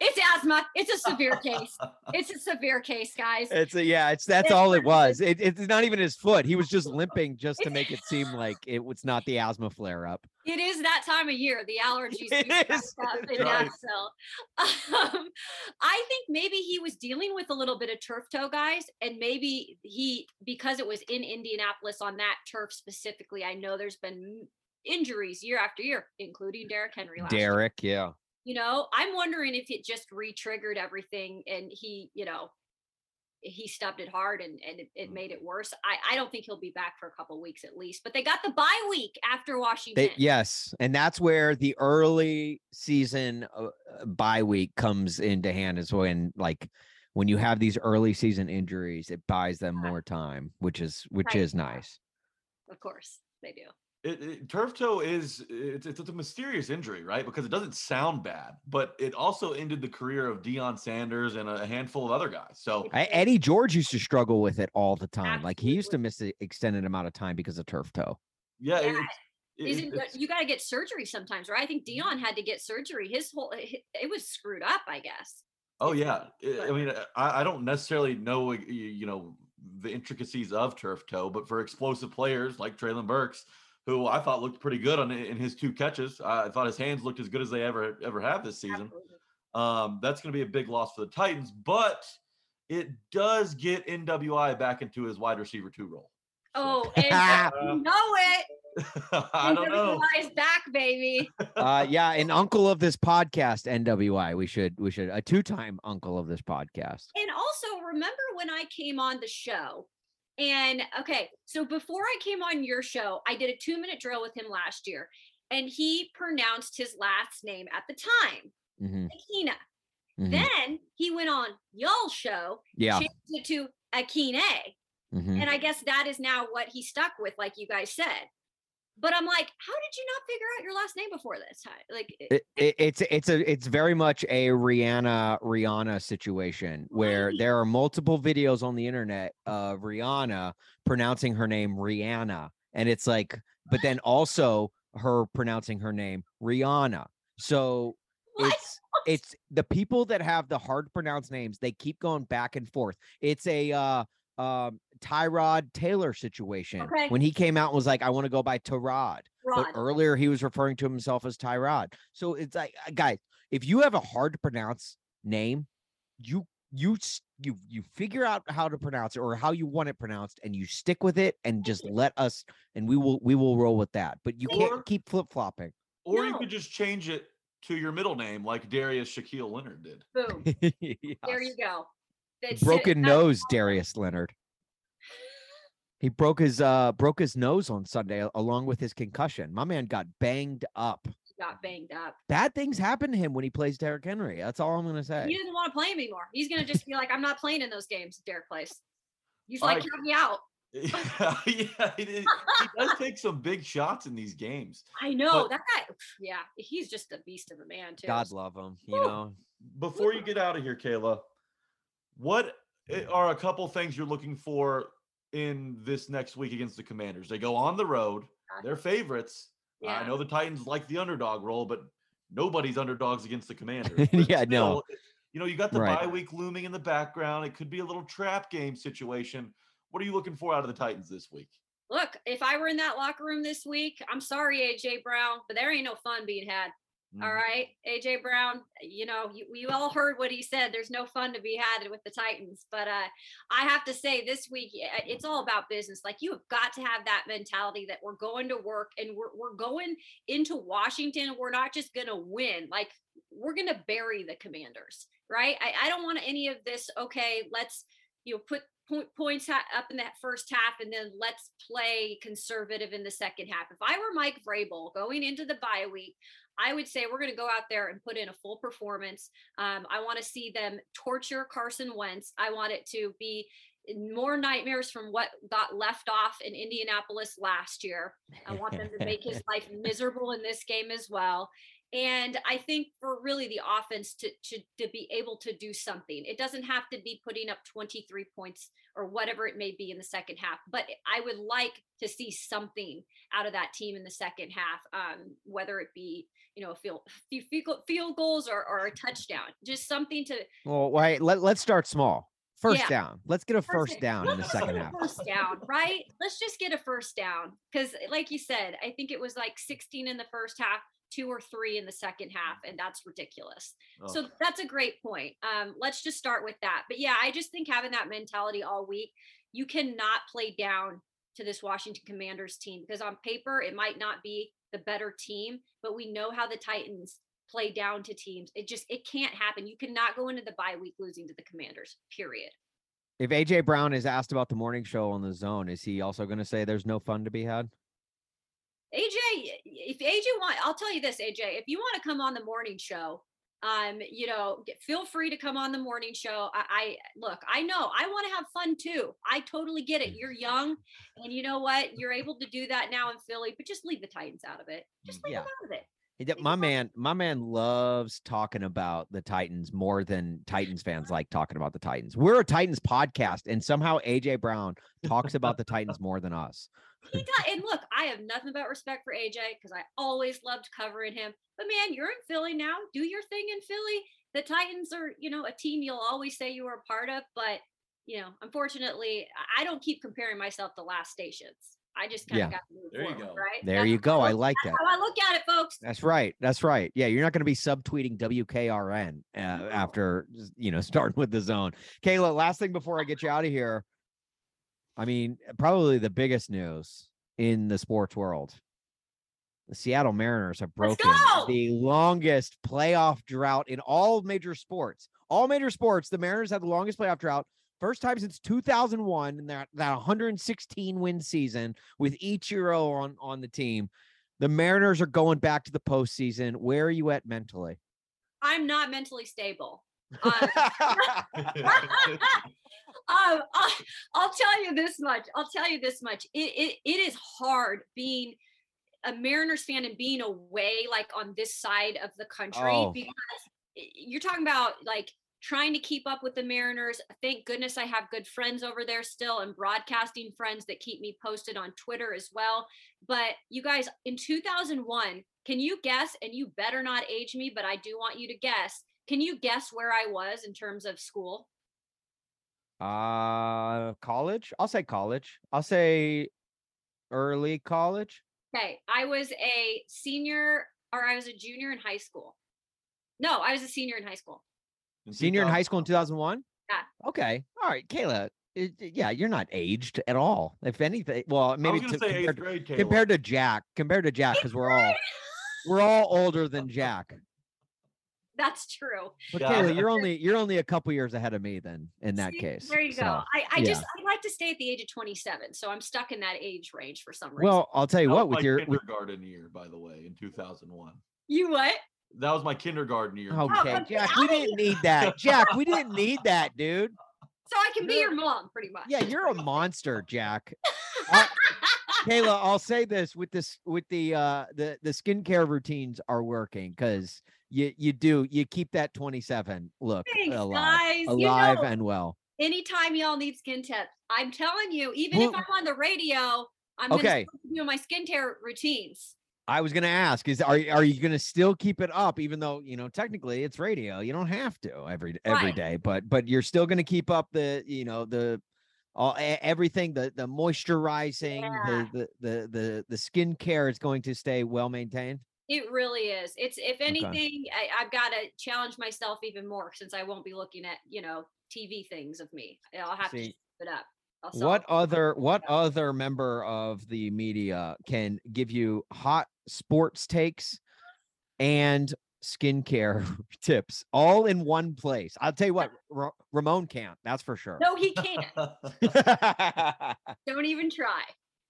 It's asthma. It's a severe case. It's a severe case, guys. It's a, yeah, it's, that's it's, all it was. It, it's not even his foot. He was just limping just to make it seem like it was not the asthma flare up. It is that time of year. The allergies. It is. It nice. um, I think maybe he was dealing with a little bit of turf toe, guys. And maybe he, because it was in Indianapolis on that turf specifically, I know there's been injuries year after year, including Derrick Henry last Derrick, year. yeah. You know, I'm wondering if it just re-triggered everything and he, you know, he stubbed it hard and, and it, it made it worse. I, I don't think he'll be back for a couple of weeks at least, but they got the bye week after Washington. They, yes. And that's where the early season uh, bye week comes into hand as well. And like when you have these early season injuries, it buys them more time, which is, which right. is nice. Of course they do. It, it, turf toe is it's, it's a mysterious injury, right? Because it doesn't sound bad, but it also ended the career of Deion Sanders and a handful of other guys. So Eddie George used to struggle with it all the time. Absolutely. Like he used to miss an extended amount of time because of turf toe. Yeah, yeah. It, it, Isn't, you got to get surgery sometimes, right? I think Deion had to get surgery. His whole it was screwed up, I guess. Oh yeah, I mean, I, I don't necessarily know, you know, the intricacies of turf toe, but for explosive players like Traylon Burks, who I thought looked pretty good on in his two catches. I thought his hands looked as good as they ever ever have this season. Um, that's going to be a big loss for the Titans, but it does get N W I back into his wide receiver two role. Oh, so, and uh, you know it. I don't know. N W I is back, baby. Uh, yeah, an uncle of this podcast, N W I. We should we should a two-time uncle of this podcast. And also remember when I came on the show. And okay, so before I came on your show, I did a two minute drill with him last year, and he pronounced his last name at the time, mm-hmm. Akina. Mm-hmm. Then he went on y'all's show, yeah. changed it to Akine. Mm-hmm. And I guess that is now what he stuck with, like you guys said. But I'm like, how did you not figure out your last name before this time? Like it, it, it's it's a it's very much a Rihanna Rihanna situation where right. there are multiple videos on the internet of Rihanna pronouncing her name Rihanna, and it's like, but then also her pronouncing her name Rihanna. So what? It's It's the people that have the hard to pronounce names. They keep going back and forth. It's a uh, um, Tyrod Taylor situation. Okay. When he came out and was like, I want to go by Tyrod. Rod. But earlier he was referring to himself as Tyrod. So it's like, guys, if you have a hard to pronounce name, you you you you figure out how to pronounce it or how you want it pronounced, and you stick with it and just let us, and we will we will roll with that. But you or, can't keep flip-flopping. Or no. You could just change it to your middle name like Darius Shaquille Leonard did. Boom. Yes. There you go. That broken nose Darius Leonard. He broke his uh broke his nose on Sunday along with his concussion. My man got banged up. Got banged up. Bad things happen to him when he plays Derrick Henry. That's all I'm gonna say. He doesn't want to play anymore. He's gonna just be like, I'm not playing in those games Derrick plays. He's all like, count right. me out. Yeah, yeah he, he does take some big shots in these games. I know but, that guy. Yeah, he's just a beast of a man too. God love him. You Ooh. know. Before you get out of here, Kayla, what are a couple things you're looking for in this next week against the Commanders? They go on the road. They're favorites. Yeah. I know the Titans like the underdog role, but nobody's underdogs against the Commanders. yeah, still, no. You know, you got the right. bye week looming in the background. It could be a little trap game situation. What are you looking for out of the Titans this week? Look, if I were in that locker room this week, I'm sorry, A J Brown, but there ain't no fun being had. Mm. All right, A J Brown, you know, you, you all heard what he said. There's no fun to be had with the Titans. But uh, I have to say this week, it's all about business. Like, you have got to have that mentality that we're going to work and we're, we're going into Washington. We're not just going to win. Like, we're going to bury the Commanders, right? I, I don't want any of this, okay, let's, you know, put points up in that first half and then let's play conservative in the second half. If I were Mike Vrabel going into the bye week, I would say we're going to go out there and put in a full performance. Um, I want to see them torture Carson Wentz. I want it to be more nightmares from what got left off in Indianapolis last year. I want them to make his life miserable in this game as well. And I think for really the offense to, to to be able to do something, it doesn't have to be putting up twenty-three points or whatever it may be in the second half. But I would like to see something out of that team in the second half, um, whether it be, you know, field field goals or, or a touchdown, just something to. Well, wait, let, let's start small. First yeah. down. Let's get a first, first down in the second half. First down, right? Let's just get a first down. Because like you said, I think it was like sixteen in the first half, two or three in the second half, and that's ridiculous. Okay. So that's a great point. Um, let's just start with that. But yeah, I just think having that mentality all week, you cannot play down to this Washington Commanders team, because on paper, it might not be the better team, but we know how the Titans play down to teams. It just, it can't happen. You cannot go into the bye week losing to the Commanders, period. If A J Brown is asked about the morning show on The Zone, is he also going to say there's no fun to be had? A J, if A J want, I'll tell you this, A J, if you want to come on the morning show, um, you know, feel free to come on the morning show. I, I look, I know I want to have fun too. I totally get it. You're young, and you know what? You're able to do that now in Philly, but just leave the Titans out of it. Just leave yeah. them out of it. My man, my man loves talking about the Titans more than Titans fans like talking about the Titans. We're a Titans podcast, and somehow A J Brown talks about the Titans more than us. He does. And look, I have nothing but respect for A J because I always loved covering him. But man, you're in Philly now. Do your thing in Philly. The Titans are, you know, a team you'll always say you were a part of. But, you know, unfortunately, I don't keep comparing myself to last stations. I just kind yeah. of got to move there forward, you go. Right? There that's you go. I like that. How I look at it, folks. That's right. That's right. Yeah, you're not going to be subtweeting W K R N uh, after, you know, starting with The Zone. Kayla, last thing before I get you out of here. I mean, probably the biggest news in the sports world. The Seattle Mariners have broken the longest playoff drought in all major sports. All major sports, the Mariners have the longest playoff drought. First time since two thousand one in that, that one hundred sixteen win season with Ichiro on, on the team. The Mariners are going back to the postseason. Where are you at mentally? I'm not mentally stable. Um, um, I'll, I'll tell you this much. I'll tell you this much. It, it, it is hard being a Mariners fan and being away, like on this side of the country, oh. because you're talking about like, trying to keep up with the Mariners. Thank goodness I have good friends over there still and broadcasting friends that keep me posted on Twitter as well. But you guys, in two thousand one, can you guess, and you better not age me, but I do want you to guess, Can you guess where I was in terms of school? Uh, college. I'll say college. I'll say early college. Okay. I was a senior or I was a junior in high school. No, I was a senior in high school. Senior in high school in two thousand one? Yeah. Okay. All right, Kayla. It, yeah, you're not aged at all. If anything, well, maybe to, compared, grade, to, compared to Jack, compared to Jack, because we're all we're all older than Jack. That's true. But yeah. Kayla, you're only you're only a couple years ahead of me then in that See, case. There you so, go. I, I yeah. just I like to stay at the age of twenty-seven, so I'm stuck in that age range for some reason. Well, I'll tell you that what, with your kindergarten with, year, by the way, in two thousand one. You what? That was my kindergarten year. Okay, oh, Jack, we didn't need that. Jack, we didn't need that, dude. So I can you're, be your mom, pretty much. Yeah, you're a monster, Jack. I, Kayla, I'll say this with this with the uh, the the skincare routines are working because you you do you keep that twenty-seven look Thanks, alive, guys. alive you know, and well. Anytime y'all need skin tips, I'm telling you, even well, if I'm on the radio, I'm okay. gonna do my skincare routines. I was gonna ask: Is are are you gonna still keep it up, even though you know technically it's radio? You don't have to every every right. day, but but you're still gonna keep up the you know the all everything the the moisturizing yeah. the, the the the the skincare is going to stay well maintained. It really is. It's if anything, okay. I, I've got to challenge myself even more since I won't be looking at you know T V things of me. I'll have See. to keep it up. Also, what other what other member of the media can give you hot sports takes and skincare tips all in one place? I'll tell you what, Ra- Ramon can't. That's for sure. No, he can't. Don't even try.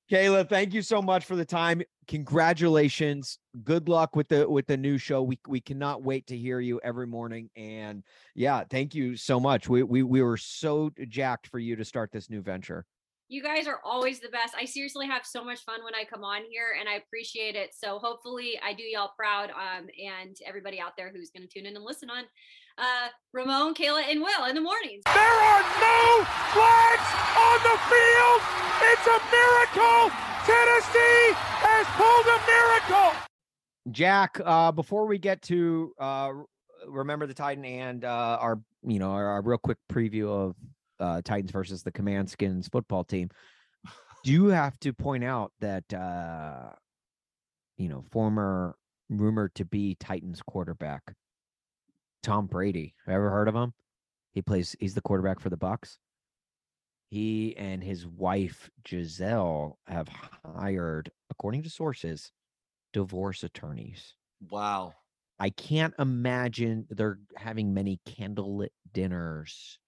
Kayla, thank you so much for the time. Congratulations. Good luck with the with the new show. We we cannot wait to hear you every morning. And yeah, thank you so much. We we we were so jacked for you to start this new venture. You guys are always the best. I seriously have so much fun when I come on here and I appreciate it. So hopefully I do y'all proud um and everybody out there who's going to tune in and listen on uh Ramon, Kayla, and Will in the mornings. There are no flags on the field. It's a miracle. Tennessee has pulled a miracle. Jack, uh, before we get to uh, Remember the Titan and uh, our, you know, our, our real quick preview of uh, Titans versus the Command Skins football team, do you have to point out that, uh, you know, former rumored to be Titans quarterback, Tom Brady, ever heard of him? He plays, he's the quarterback for the Bucs. He and his wife, Giselle, have hired, according to sources, divorce attorneys. Wow. I can't imagine they're having many candlelit dinners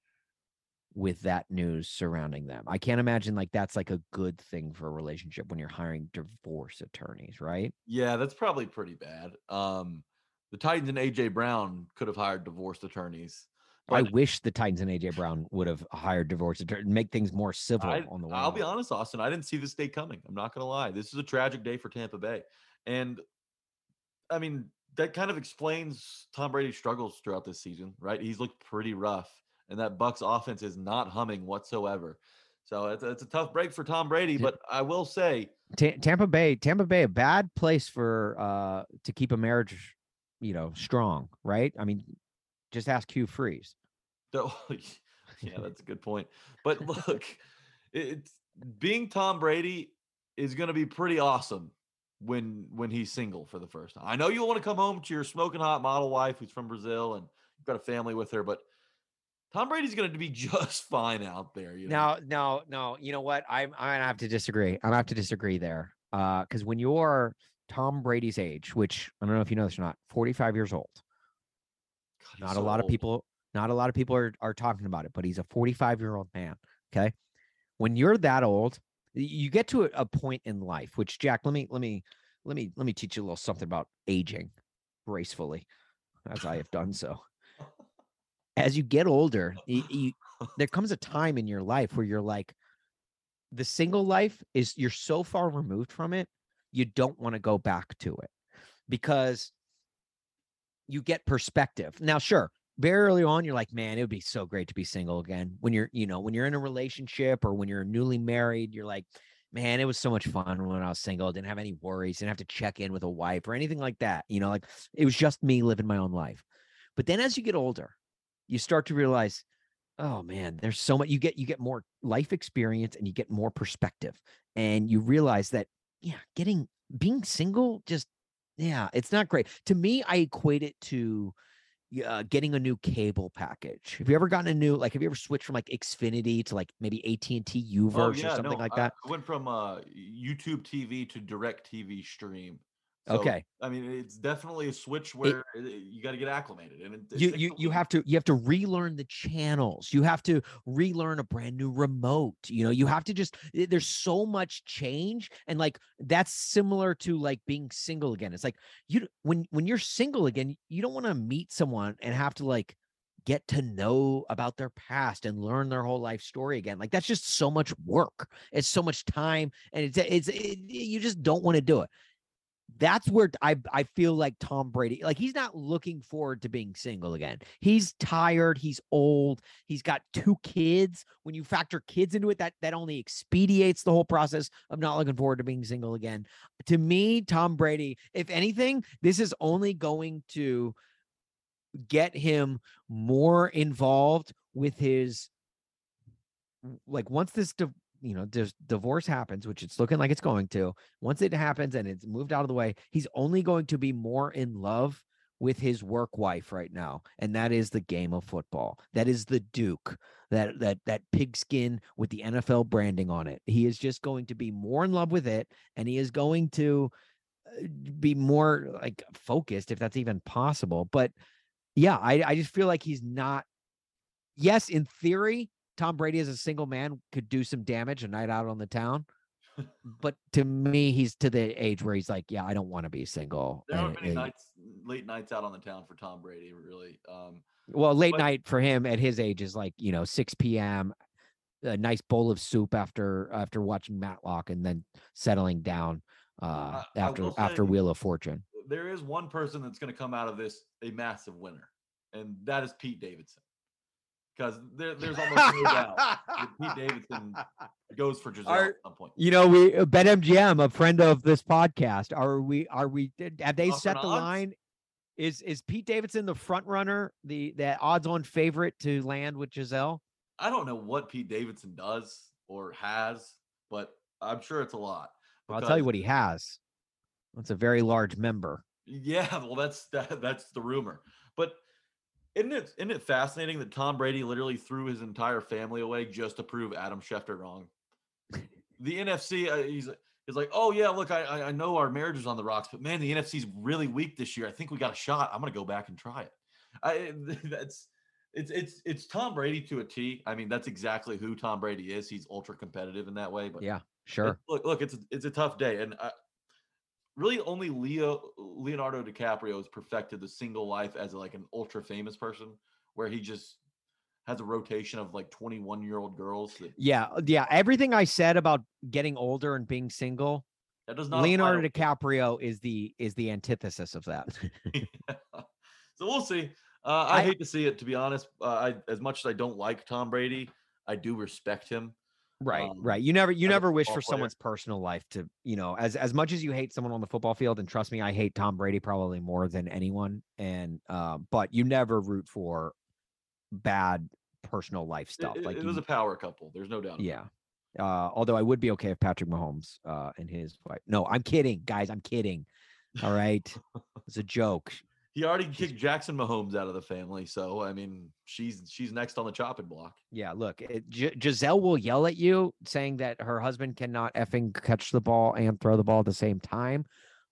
with that news surrounding them. I can't imagine like that's like a good thing for a relationship when you're hiring divorce attorneys, right? Yeah, that's probably pretty bad. Um, the Titans and A J Brown could have hired divorce attorneys. I wish the Titans and A J Brown would have hired divorce attorneys, make things more civil I, on the way. I'll be honest, Austin, I didn't see this day coming. I'm not going to lie. This is a tragic day for Tampa Bay. And, I mean, that kind of explains Tom Brady's struggles throughout this season, right? He's looked pretty rough, and that Bucs offense is not humming whatsoever. So it's a, it's a tough break for Tom Brady, but I will say T- Tampa Bay, Tampa Bay, a bad place for uh, to keep a marriage, you know, strong, right? I mean, just ask Hugh Freeze. So, yeah, that's a good point. But look, it's being Tom Brady is going to be pretty awesome when when he's single for the first time. I know you'll want to come home to your smoking hot model wife who's from Brazil and you've got a family with her, but Tom Brady's going to be just fine out there. You know? No, no, no. You know what? I'm I'm gonna have to disagree. I'm gonna have to disagree there because uh, when you're Tom Brady's age, which I don't know if you know this or not, forty-five years old. God, not so a lot old. of people. Not a lot of people are, are talking about it, but he's a forty-five-year-old man, okay? When you're that old, you get to a, a point in life, which, Jack, let me let me, let me, let me teach you a little something about aging gracefully, as I have done so. As you get older, you, you, there comes a time in your life where you're like, the single life is, you're so far removed from it, you don't want to go back to it because you get perspective. Now, sure. Very early on, you're like, man, it would be so great to be single again. When you're, you know, when you're in a relationship or when you're newly married, you're like, man, it was so much fun when I was single. I didn't have any worries. Didn't have to check in with a wife or anything like that. You know, like it was just me living my own life. But then as you get older, you start to realize, oh man, there's so much. You get you get more life experience and you get more perspective, and you realize that yeah, getting being single just yeah, it's not great. To me, I equate it to uh, getting a new cable package. Have you ever gotten a new like? Have you ever switched from like Xfinity to like maybe A T and T UVerse oh, yeah, or something no, like that? I went from uh, YouTube T V to DirecTV Stream. So, okay. I mean, it's definitely a switch where it, you got to get acclimated, and it, you you you have to you have to relearn the channels. You have to relearn a brand new remote. You know, you have to just there's so much change, and like that's similar to like being single again. It's like you when when you're single again, you don't want to meet someone and have to like get to know about their past and learn their whole life story again. Like that's just so much work. It's so much time, and it's it's it, you just don't want to do it. That's where I I feel like Tom Brady, like he's not looking forward to being single again. He's tired. He's old. He's got two kids. When you factor kids into it, that, that only expedites the whole process of not looking forward to being single again. To me, Tom Brady, if anything, this is only going to get him more involved with his, like once this de- you know, there's divorce happens, which it's looking like it's going to. Once it happens and it's moved out of the way, he's only going to be more in love with his work wife right now. And that is the game of football. That is the Duke, that, that, that pigskin with the N F L branding on it. He is just going to be more in love with it. And he is going to be more like focused, if that's even possible. But yeah, I, I just feel like he's not, yes, in theory, Tom Brady as a single man could do some damage a night out on the town, but to me, he's to the age where he's like, yeah, I don't want to be single. There aren't many nights, late nights out on the town for Tom Brady, really. Um, well, late but- night for him at his age is like, you know, six p.m., a nice bowl of soup after after watching Matlock and then settling down uh, I, after I will say, after Wheel of Fortune. There is one person that's going to come out of this a massive winner, and that is Pete Davidson. Because there, there's almost no doubt that Pete Davidson goes for Giselle are, at some point. You know, we BetMGM, a friend of this podcast, are we? Are we? Have they Off set the odds? Line? Is is Pete Davidson the front runner, the that odds-on favorite to land with Giselle? I don't know what Pete Davidson does or has, but I'm sure it's a lot. Well, I'll tell you what he has. That's a very large member. Yeah, well, that's that, that's the rumor, but. Isn't it, isn't it fascinating that Tom Brady literally threw his entire family away just to prove Adam Schefter wrong? The N F C, uh, he's, he's like, oh, yeah, look, I I know our marriage is on the rocks, but, man, the N F C's really weak this year. I think we got a shot. I'm going to go back and try it. I that's It's it's it's Tom Brady to a T. I mean, that's exactly who Tom Brady is. He's ultra competitive in that way. But yeah, sure. It, look, look, it's a, it's a tough day. And I, really only Leo Leonardo DiCaprio has perfected the single life as like an ultra famous person where he just has a rotation of like twenty-one year old girls. That, yeah. Yeah. Everything I said about getting older and being single, that does not Leonardo apply. DiCaprio is the, is the antithesis of that. Yeah. So we'll see. Uh, I, I hate to see it, to be honest. Uh, I, as much as I don't like Tom Brady, I do respect him. Right, um, right. You never, you never wish for player. someone's personal life to, you know, as, as much as you hate someone on the football field, and trust me, I hate Tom Brady probably more than anyone. And, uh, but you never root for bad personal life stuff. It, like it was you, a power couple. There's no doubt. Yeah. Uh, although I would be okay if Patrick Mahomes uh, and his wife. No, I'm kidding, guys. I'm kidding. All right. It's a joke. He already kicked Jackson Mahomes out of the family, so I mean, she's she's next on the chopping block. Yeah, look, it, G- Giselle will yell at you saying that her husband cannot effing catch the ball and throw the ball at the same time,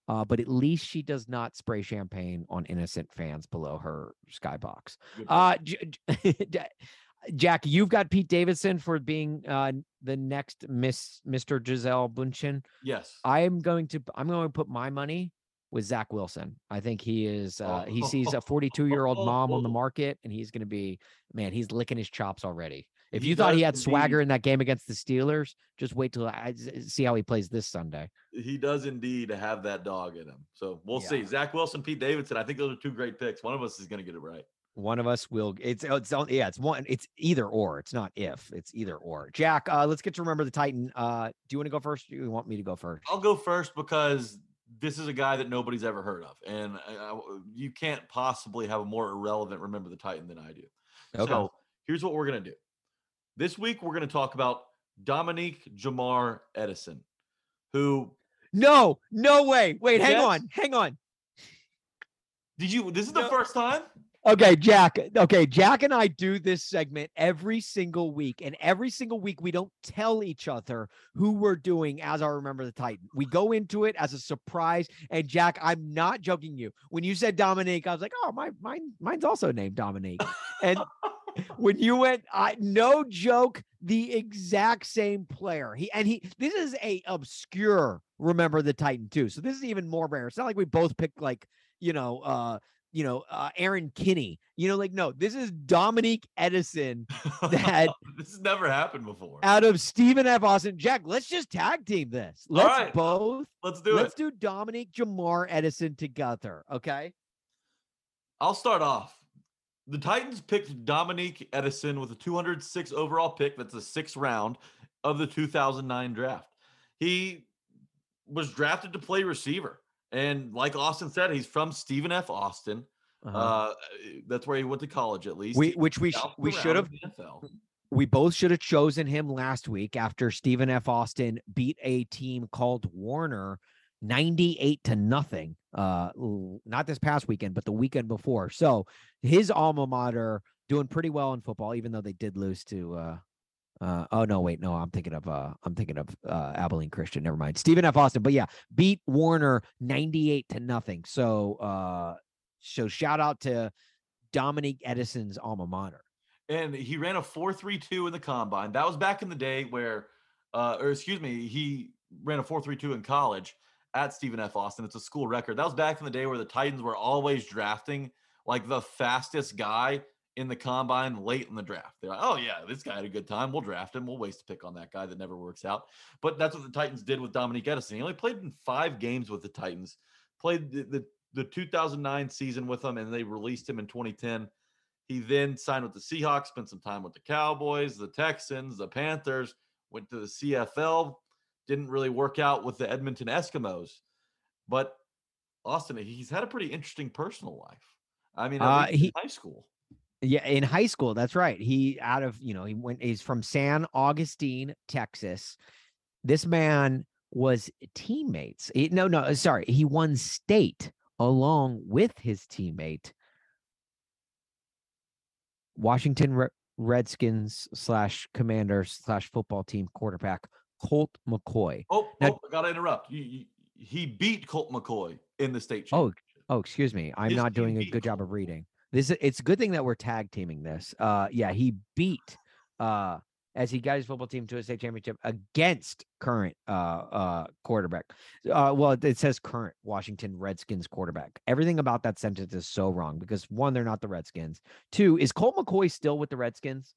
uh, but at least she does not spray champagne on innocent fans below her skybox. Uh, J- J- Jack, you've got Pete Davidson for being uh, the next Miss Mister Gisele Bündchen. Yes, I'm going to I'm going to put my money with Zach Wilson. I think he is, uh, he sees a forty-two year old mom on the market, and he's going to be, man, he's licking his chops already. If you he thought he had indeed. swagger in that game against the Steelers, just wait till I see how he plays this Sunday. He does indeed have that dog in him. So we'll yeah. see. Zach Wilson, Pete Davidson. I think those are two great picks. One of us is going to get it right. One of us will. It's, it's yeah, it's one, it's either or. It's not if, it's either or. Jack, uh, let's get to Remember the Titan. Uh, do you want to go first? Or do you want me to go first? I'll go first because this is a guy that nobody's ever heard of, and I, I, you can't possibly have a more irrelevant Remember the Titan than I do. Okay. So here's what we're going to do. This week, we're going to talk about Dominique Jamar Edison, who... No, no way. Wait, hang yes. on. Hang on. Did you... This is no. the first time? Okay, Jack. Okay, Jack and I do this segment every single week, and every single week we don't tell each other who we're doing as our Remember the Titan. We go into it as a surprise, and Jack, I'm not joking you. When you said Dominique, I was like, oh, my, mine, mine's also named Dominique. And when you went, I no joke, the exact same player. He and he. This is a obscure Remember the Titan too, so this is even more rare. It's not like we both picked like you know. uh you know, uh, Aaron Kinney, you know, like, no, this is Dominique Edison. That this has never happened before. Out of Stephen F. Austin. Jack, let's just tag team this. Let's right. both. Let's do let's it. Let's do Dominique Jamar Edison together. Okay. I'll start off. The Titans picked Dominique Edison with a two hundred six overall pick. That's the sixth round of the two thousand nine draft. He was drafted to play receiver. And like Austin said, he's from Stephen F. Austin. Uh-huh. Uh, that's where he went to college, at least. We, which we sh- we should have. We both should have chosen him last week after Stephen F. Austin beat a team called Warner ninety-eight to nothing. Uh, not this past weekend, but the weekend before. So his alma mater doing pretty well in football, even though they did lose to. Uh, Uh, oh no! Wait, no. I'm thinking of uh, I'm thinking of uh, Abilene Christian. Never mind. Stephen F. Austin, but yeah, beat Warner ninety-eight to nothing. So, uh, so shout out to Dominique Edison's alma mater. And he ran a four three two in the combine. That was back in the day where, uh, or excuse me, he ran a four three two in college at Stephen F. Austin. It's a school record. That was back in the day where the Titans were always drafting like the fastest guy in the combine late in the draft. They're like, oh yeah, this guy had a good time. We'll draft him. We'll waste a pick on that guy that never works out. But that's what the Titans did with Dominique Edison. He only played in five games with the Titans, played the, the, the two thousand nine season with them, and they released him in twenty ten. He then signed with the Seahawks, spent some time with the Cowboys, the Texans, the Panthers, went to the C F L, didn't really work out with the Edmonton Eskimos. But Austin, he's had a pretty interesting personal life. I mean, uh, he, in high school. Yeah, in high school, that's right. He out of, you know, he went, he's from San Augustine, Texas. This man was teammates. He, no, no, sorry. He won state along with his teammate, Washington Redskins slash Commanders slash football team quarterback, Colt McCoy. Oh, now, oh I got to interrupt. You, you, he beat Colt McCoy in the state championship. Oh, oh, excuse me. I'm his not doing a good job of reading. This it's a good thing that we're tag teaming this. Uh, yeah, he beat uh, as he got his football team to a state championship against current uh, uh, quarterback. Uh, well, it says current Washington Redskins quarterback. Everything about that sentence is so wrong because one, they're not the Redskins. Two, is Colt McCoy still with the Redskins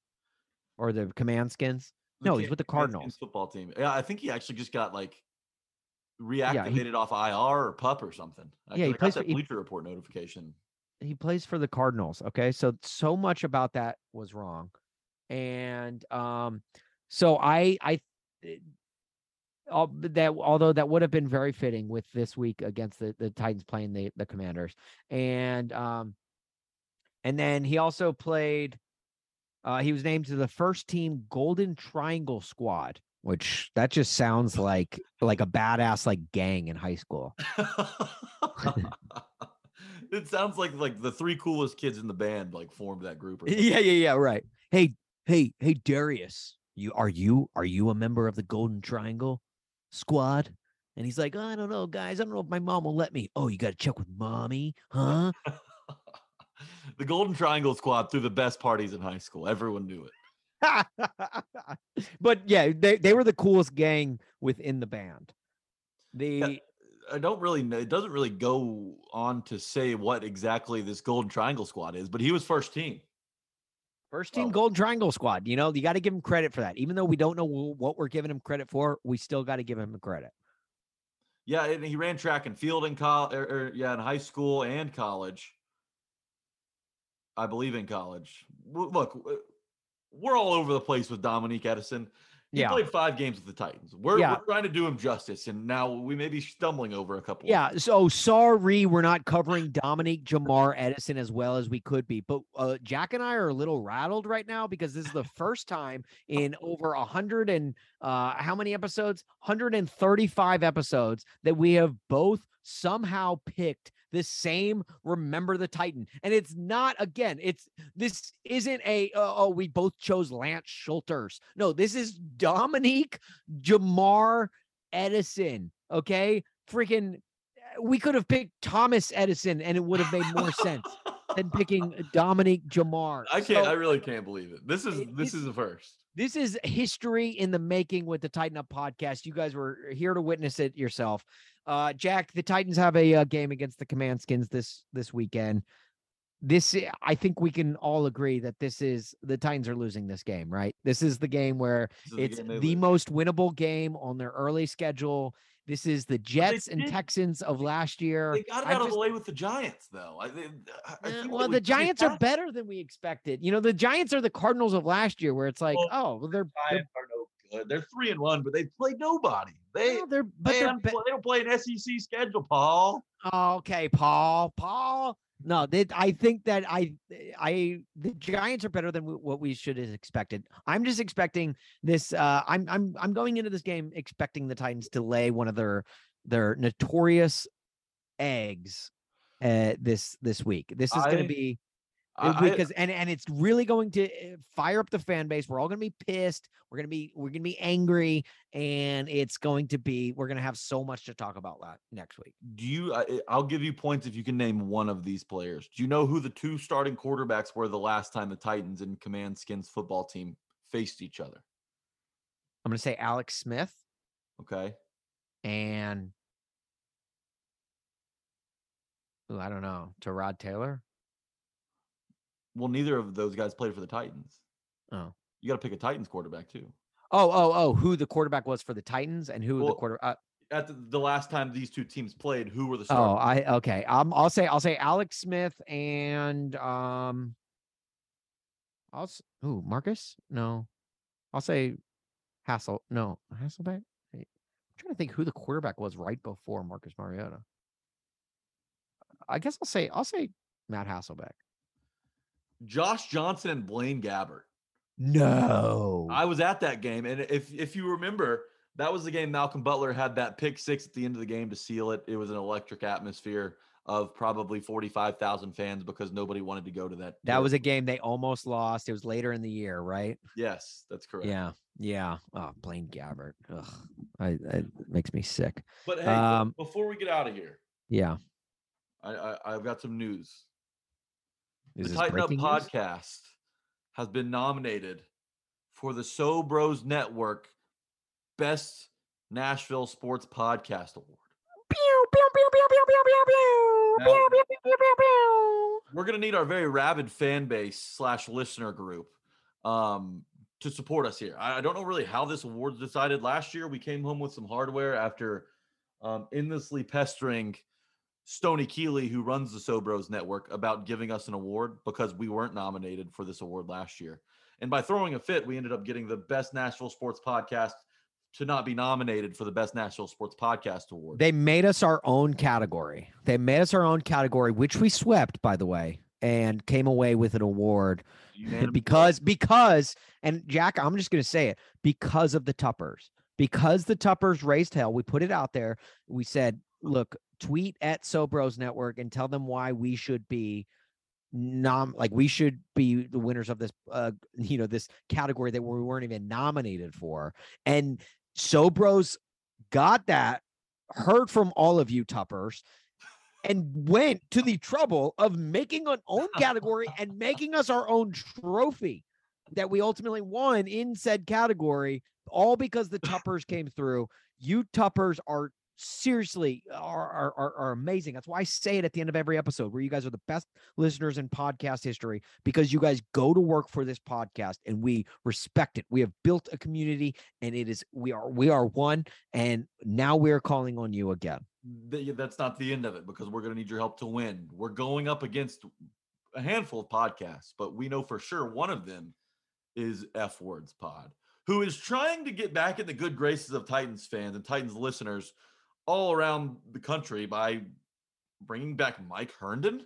or the Command Skins? No, he's with the Cardinals football team. Yeah, I think he actually just got like reactivated yeah, he, off I R or P U P or something. I, yeah, he I got that Bleacher he, Report notification. He plays for the Cardinals. Okay. So, so much about that was wrong. And, um, so I, I, all that, although that would have been very fitting with this week against the, the Titans playing the, the Commanders. And, um, and then he also played, uh, he was named to the first team Golden Triangle squad, which that just sounds like, like a badass, like gang in high school. It sounds like like the three coolest kids in the band like formed that group. Or yeah, yeah, yeah. Right. Hey, hey, hey, Darius, you are you are you a member of the Golden Triangle squad? And he's like, oh, I don't know, guys. I don't know if my mom will let me. Oh, you got to check with mommy, huh? The Golden Triangle squad threw the best parties in high school. Everyone knew it. But yeah, they they were the coolest gang within the band. The. Yeah. I don't really know. It doesn't really go on to say what exactly this Golden Triangle squad is, but he was first team. First team oh. Golden Triangle squad. You know, you got to give him credit for that. Even though we don't know what we're giving him credit for, we still got to give him credit. Yeah, and he ran track and field in college. Or, yeah, in high school and college. I believe in college. Look, we're all over the place with Dominique Edison. He yeah. played five games with the Titans. We're, yeah. we're trying to do him justice, and now we may be stumbling over a couple. Yeah, of so sorry we're not covering Dominique Jamar Edison as well as we could be, but uh, Jack and I are a little rattled right now because this is the first time in over a hundred and uh, how many episodes? one hundred thirty-five episodes that we have both somehow picked the same Remember the Titan. And it's not, again, it's, this isn't a, uh, oh, we both chose Lance Schulters. No, this is Dominique Jamar Edison. Okay. Freaking, we could have picked Thomas Edison and it would have made more sense than picking Dominique Jamar. I can't, so, I really can't believe it. This is, it, this is the first. This is history in the making with the Tighten Up podcast. You guys were here to witness it yourself. Uh, Jack, the Titans have a uh, game against the Commandskins this this weekend. This, I think we can all agree that this is, the Titans are losing this game, right? This is the game where it's the, game the most winnable game on their early schedule. This is the Jets and Texans of last year. They got it out just, of the way with the Giants, though. I, I, I think well, the Giants are better than we expected. You know, the Giants are the Cardinals of last year, where it's like, well, oh, well, they're, they're They're three and one, but they play nobody. They no, they're, but man, they're, they don't play an S E C schedule, Paul. Okay, Paul. Paul. No, they, I think that I I the Giants are better than what we should have expected. I'm just expecting this. Uh, I'm I'm I'm going into this game expecting the Titans to lay one of their their notorious eggs uh, this this week. This is going to be. Because I, and and it's really going to fire up the fan base. We're all going to be pissed. We're going to be we're going to be angry, and it's going to be we're going to have so much to talk about next week. Do you? I, I'll give you points if you can name one of these players. Do you know who the two starting quarterbacks were the last time the Titans and Commandskins football team faced each other? I'm going to say Alex Smith. Okay. And ooh, I don't know. Tyrod Taylor. Well, neither of those guys played for the Titans. Oh, you got to pick a Titans quarterback too. Oh, oh, oh! Who the quarterback was for the Titans and who well, the quarter uh, at the, the last time these two teams played? Who were the starters? Oh, I okay. Um, I'll say I'll say Alex Smith and um, I'll who Marcus? No, I'll say Hassel. No, Hasselbeck. I'm trying to think who the quarterback was right before Marcus Mariota. I guess I'll say I'll say Matt Hasselbeck. Josh Johnson and Blaine Gabbert. No, I was at that game, and if if you remember, that was the game Malcolm Butler had that pick six at the end of the game to seal it. It was an electric atmosphere of probably forty-five thousand fans because nobody wanted to go to that. That game. Was a game they almost lost. It was later in the year, right? Yes, that's correct. Yeah, yeah. Oh, Blaine Gabbert. Ugh, I, I, it makes me sick. But hey, um, before we get out of here, yeah, I, I I've got some news. Is the Tighten Up podcast news? Has been nominated for the So Bros Network Best Nashville Sports Podcast Award. Pew, pew, pew, pew, pew, pew, pew, pew. Now, pew, pew, pew, pew, pew, pew. We're going to need our very rabid fan base slash listener group um, to support us here. I, I don't know really how this award's decided. Last year, we came home with some hardware after um, endlessly pestering Stoney Keeley, who runs the So Bros Network, about giving us an award because we weren't nominated for this award last year. And by throwing a fit, we ended up getting the best Nashville sports podcast to not be nominated for the best Nashville sports podcast award. They made us our own category. They made us our own category, which we swept, by the way, and came away with an award because, because, and Jack, I'm just going to say it, because of the Tuppers, because the Tuppers raised hell. We put it out there. We said, look, tweet at So Bros Network and tell them why we should be nom like we should be the winners of this uh you know this category that we weren't even nominated for. And So Bros got that, heard from all of you Tuppers, and went to the trouble of making an own category and making us our own trophy that we ultimately won in said category, all because the Tuppers came through. You Tuppers are seriously are, are are are amazing. That's why I say it at the end of every episode, where you guys are the best listeners in podcast history, because you guys go to work for this podcast and we respect it. We have built a community, and it is we are we are one, and now we're calling on you again. That's not the end of it, because we're going to need your help to win. We're going up against a handful of podcasts, but we know for sure one of them is F Words Pod. who is trying to get back in the good graces of Titans fans and Titans listeners all around the country by bringing back Mike Herndon.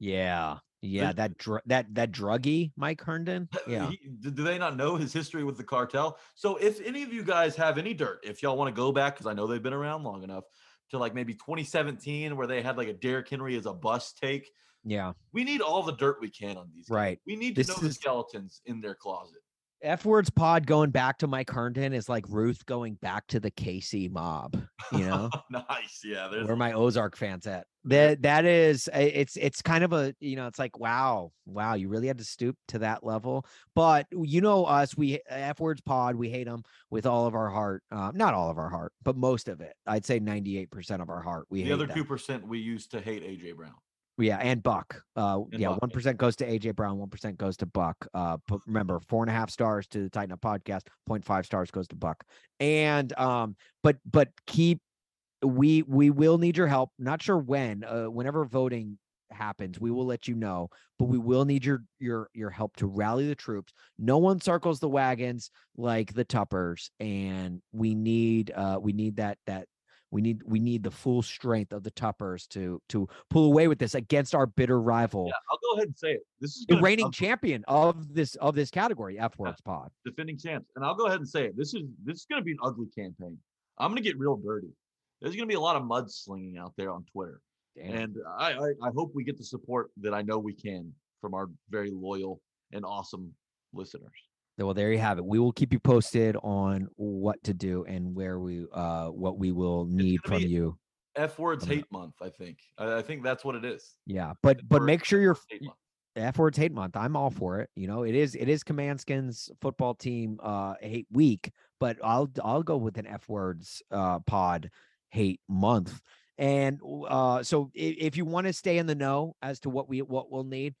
Yeah. Yeah, that dr- that that druggy Mike Herndon. Yeah, he, do they not know his history with the cartel? So, if any of you guys have any dirt, if y'all want to go back, because I know they've been around long enough, to like maybe twenty seventeen, where they had like a Derrick Henry as a bus take. Yeah, we need all the dirt we can on these guys. Right, we need to this know is- the skeletons in their closet. F Words Pod going back to Mike Herndon is like Ruth going back to the K C mob, you know. Nice, yeah. Where my Ozark fans at? That that is, it's it's kind of a, you know, it's like wow, wow, you really had to stoop to that level. But you know us, we F Words Pod, we hate them with all of our heart. Uh, not all of our heart, but most of it. I'd say ninety-eight percent of our heart. We the hate other two percent we used to hate A J Brown. Yeah, and Buck. Uh, and yeah, one percent goes to A J Brown, one percent goes to Buck. Uh, but remember, four and a half stars to the Tighten Up Podcast, zero point five stars goes to Buck. And um, but but keep we we will need your help. Not sure when. Uh, whenever voting happens, we will let you know. But we will need your your your help to rally the troops. No one circles the wagons like the Tuppers, and we need uh we need that that. We need we need the full strength of the Tuppers to to pull away with this against our bitter rival. Yeah, I'll go ahead and say it. This is the reigning champion of this of this category, F Words yeah, Pod, defending champs. And I'll go ahead and say it. This is this is going to be an ugly campaign. I'm going to get real dirty. There's going to be a lot of mudslinging out there on Twitter, Damn. and I, I I hope we get the support that I know we can from our very loyal and awesome listeners. Well, there you have it. We will keep you posted on what to do and where we, uh, what we will need from you. F Words Hate Month, I think. I, I think that's what it is. Yeah, but but make sure you're F Words Hate Month. I'm all for it. You know, it is it is Commandskins football team uh, hate week, but I'll I'll go with an F Words uh, Pod Hate Month. And uh, so if, if you want to stay in the know as to what we what we'll need.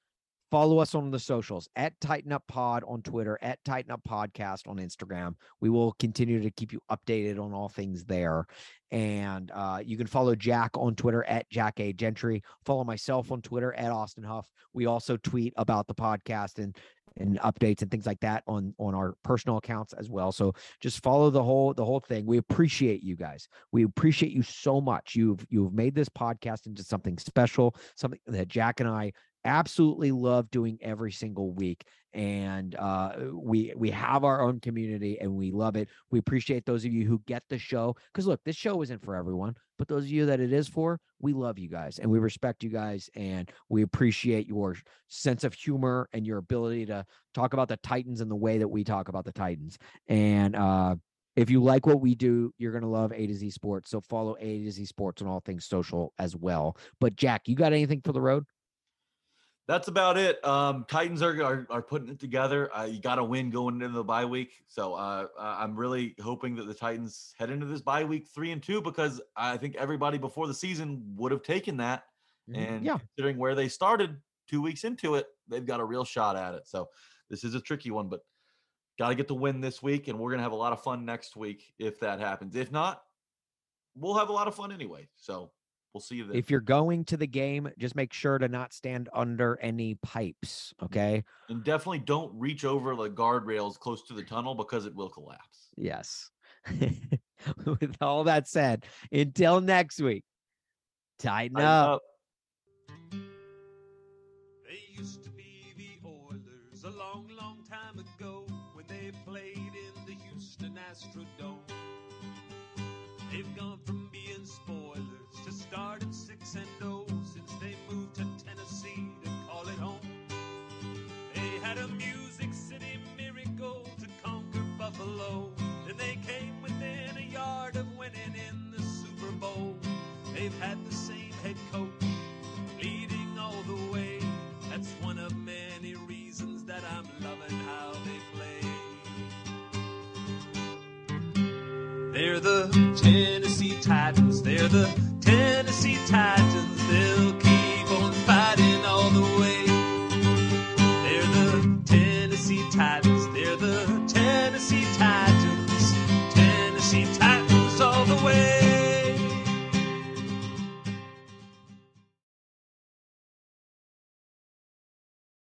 Follow us on the socials at Tighten Up Pod on Twitter, at Tighten Up Podcast on Instagram. We will continue to keep you updated on all things there. And uh, you can follow Jack on Twitter at Jack A Gentry. Follow myself on Twitter at Austin Huff. We also tweet about the podcast and and updates and things like that on on our personal accounts as well. So just follow the whole the whole thing. We appreciate you guys. We appreciate you so much. You've you've made this podcast into something special, something that Jack and I absolutely love doing every single week. And uh we we have our own community and we love it. We appreciate those of you who get the show, because look, this show isn't for everyone, but those of you that it is for, we love you guys and we respect you guys and we appreciate your sense of humor and your ability to talk about the Titans in the way that we talk about the Titans. And uh if you like what we do, you're going to love A to Z Sports. So follow A to Z Sports on all things social as well. But Jack, you got anything for the road? That's about it. Um, Titans are, are are putting it together. Uh, you got to win going into the bye week. So uh, I'm really hoping that the Titans head into this bye week three and two, because I think everybody before the season would have taken that. And yeah. Considering where they started two weeks into it, they've got a real shot at it. So this is a tricky one, but got to get the win this week. And we're going to have a lot of fun next week if that happens. If not, we'll have a lot of fun anyway. So. We'll see you then. If you're going to the game, just make sure to not stand under any pipes, okay? And definitely don't reach over the guardrails close to the tunnel because it will collapse. Yes. With all that said, until next week, tighten, tighten up. up. They used to be the Oilers a long, long time ago when they played in the Houston Astrodome. They've gone from being spoilers to starting six and oh since they moved to Tennessee to call it home. They had a Music City miracle to conquer Buffalo, and they came within a yard of winning in the Super Bowl. They've had the same head coach leading all the way. That's one of many reasons that I'm loving how they play. They're the Tennessee Titans. They're the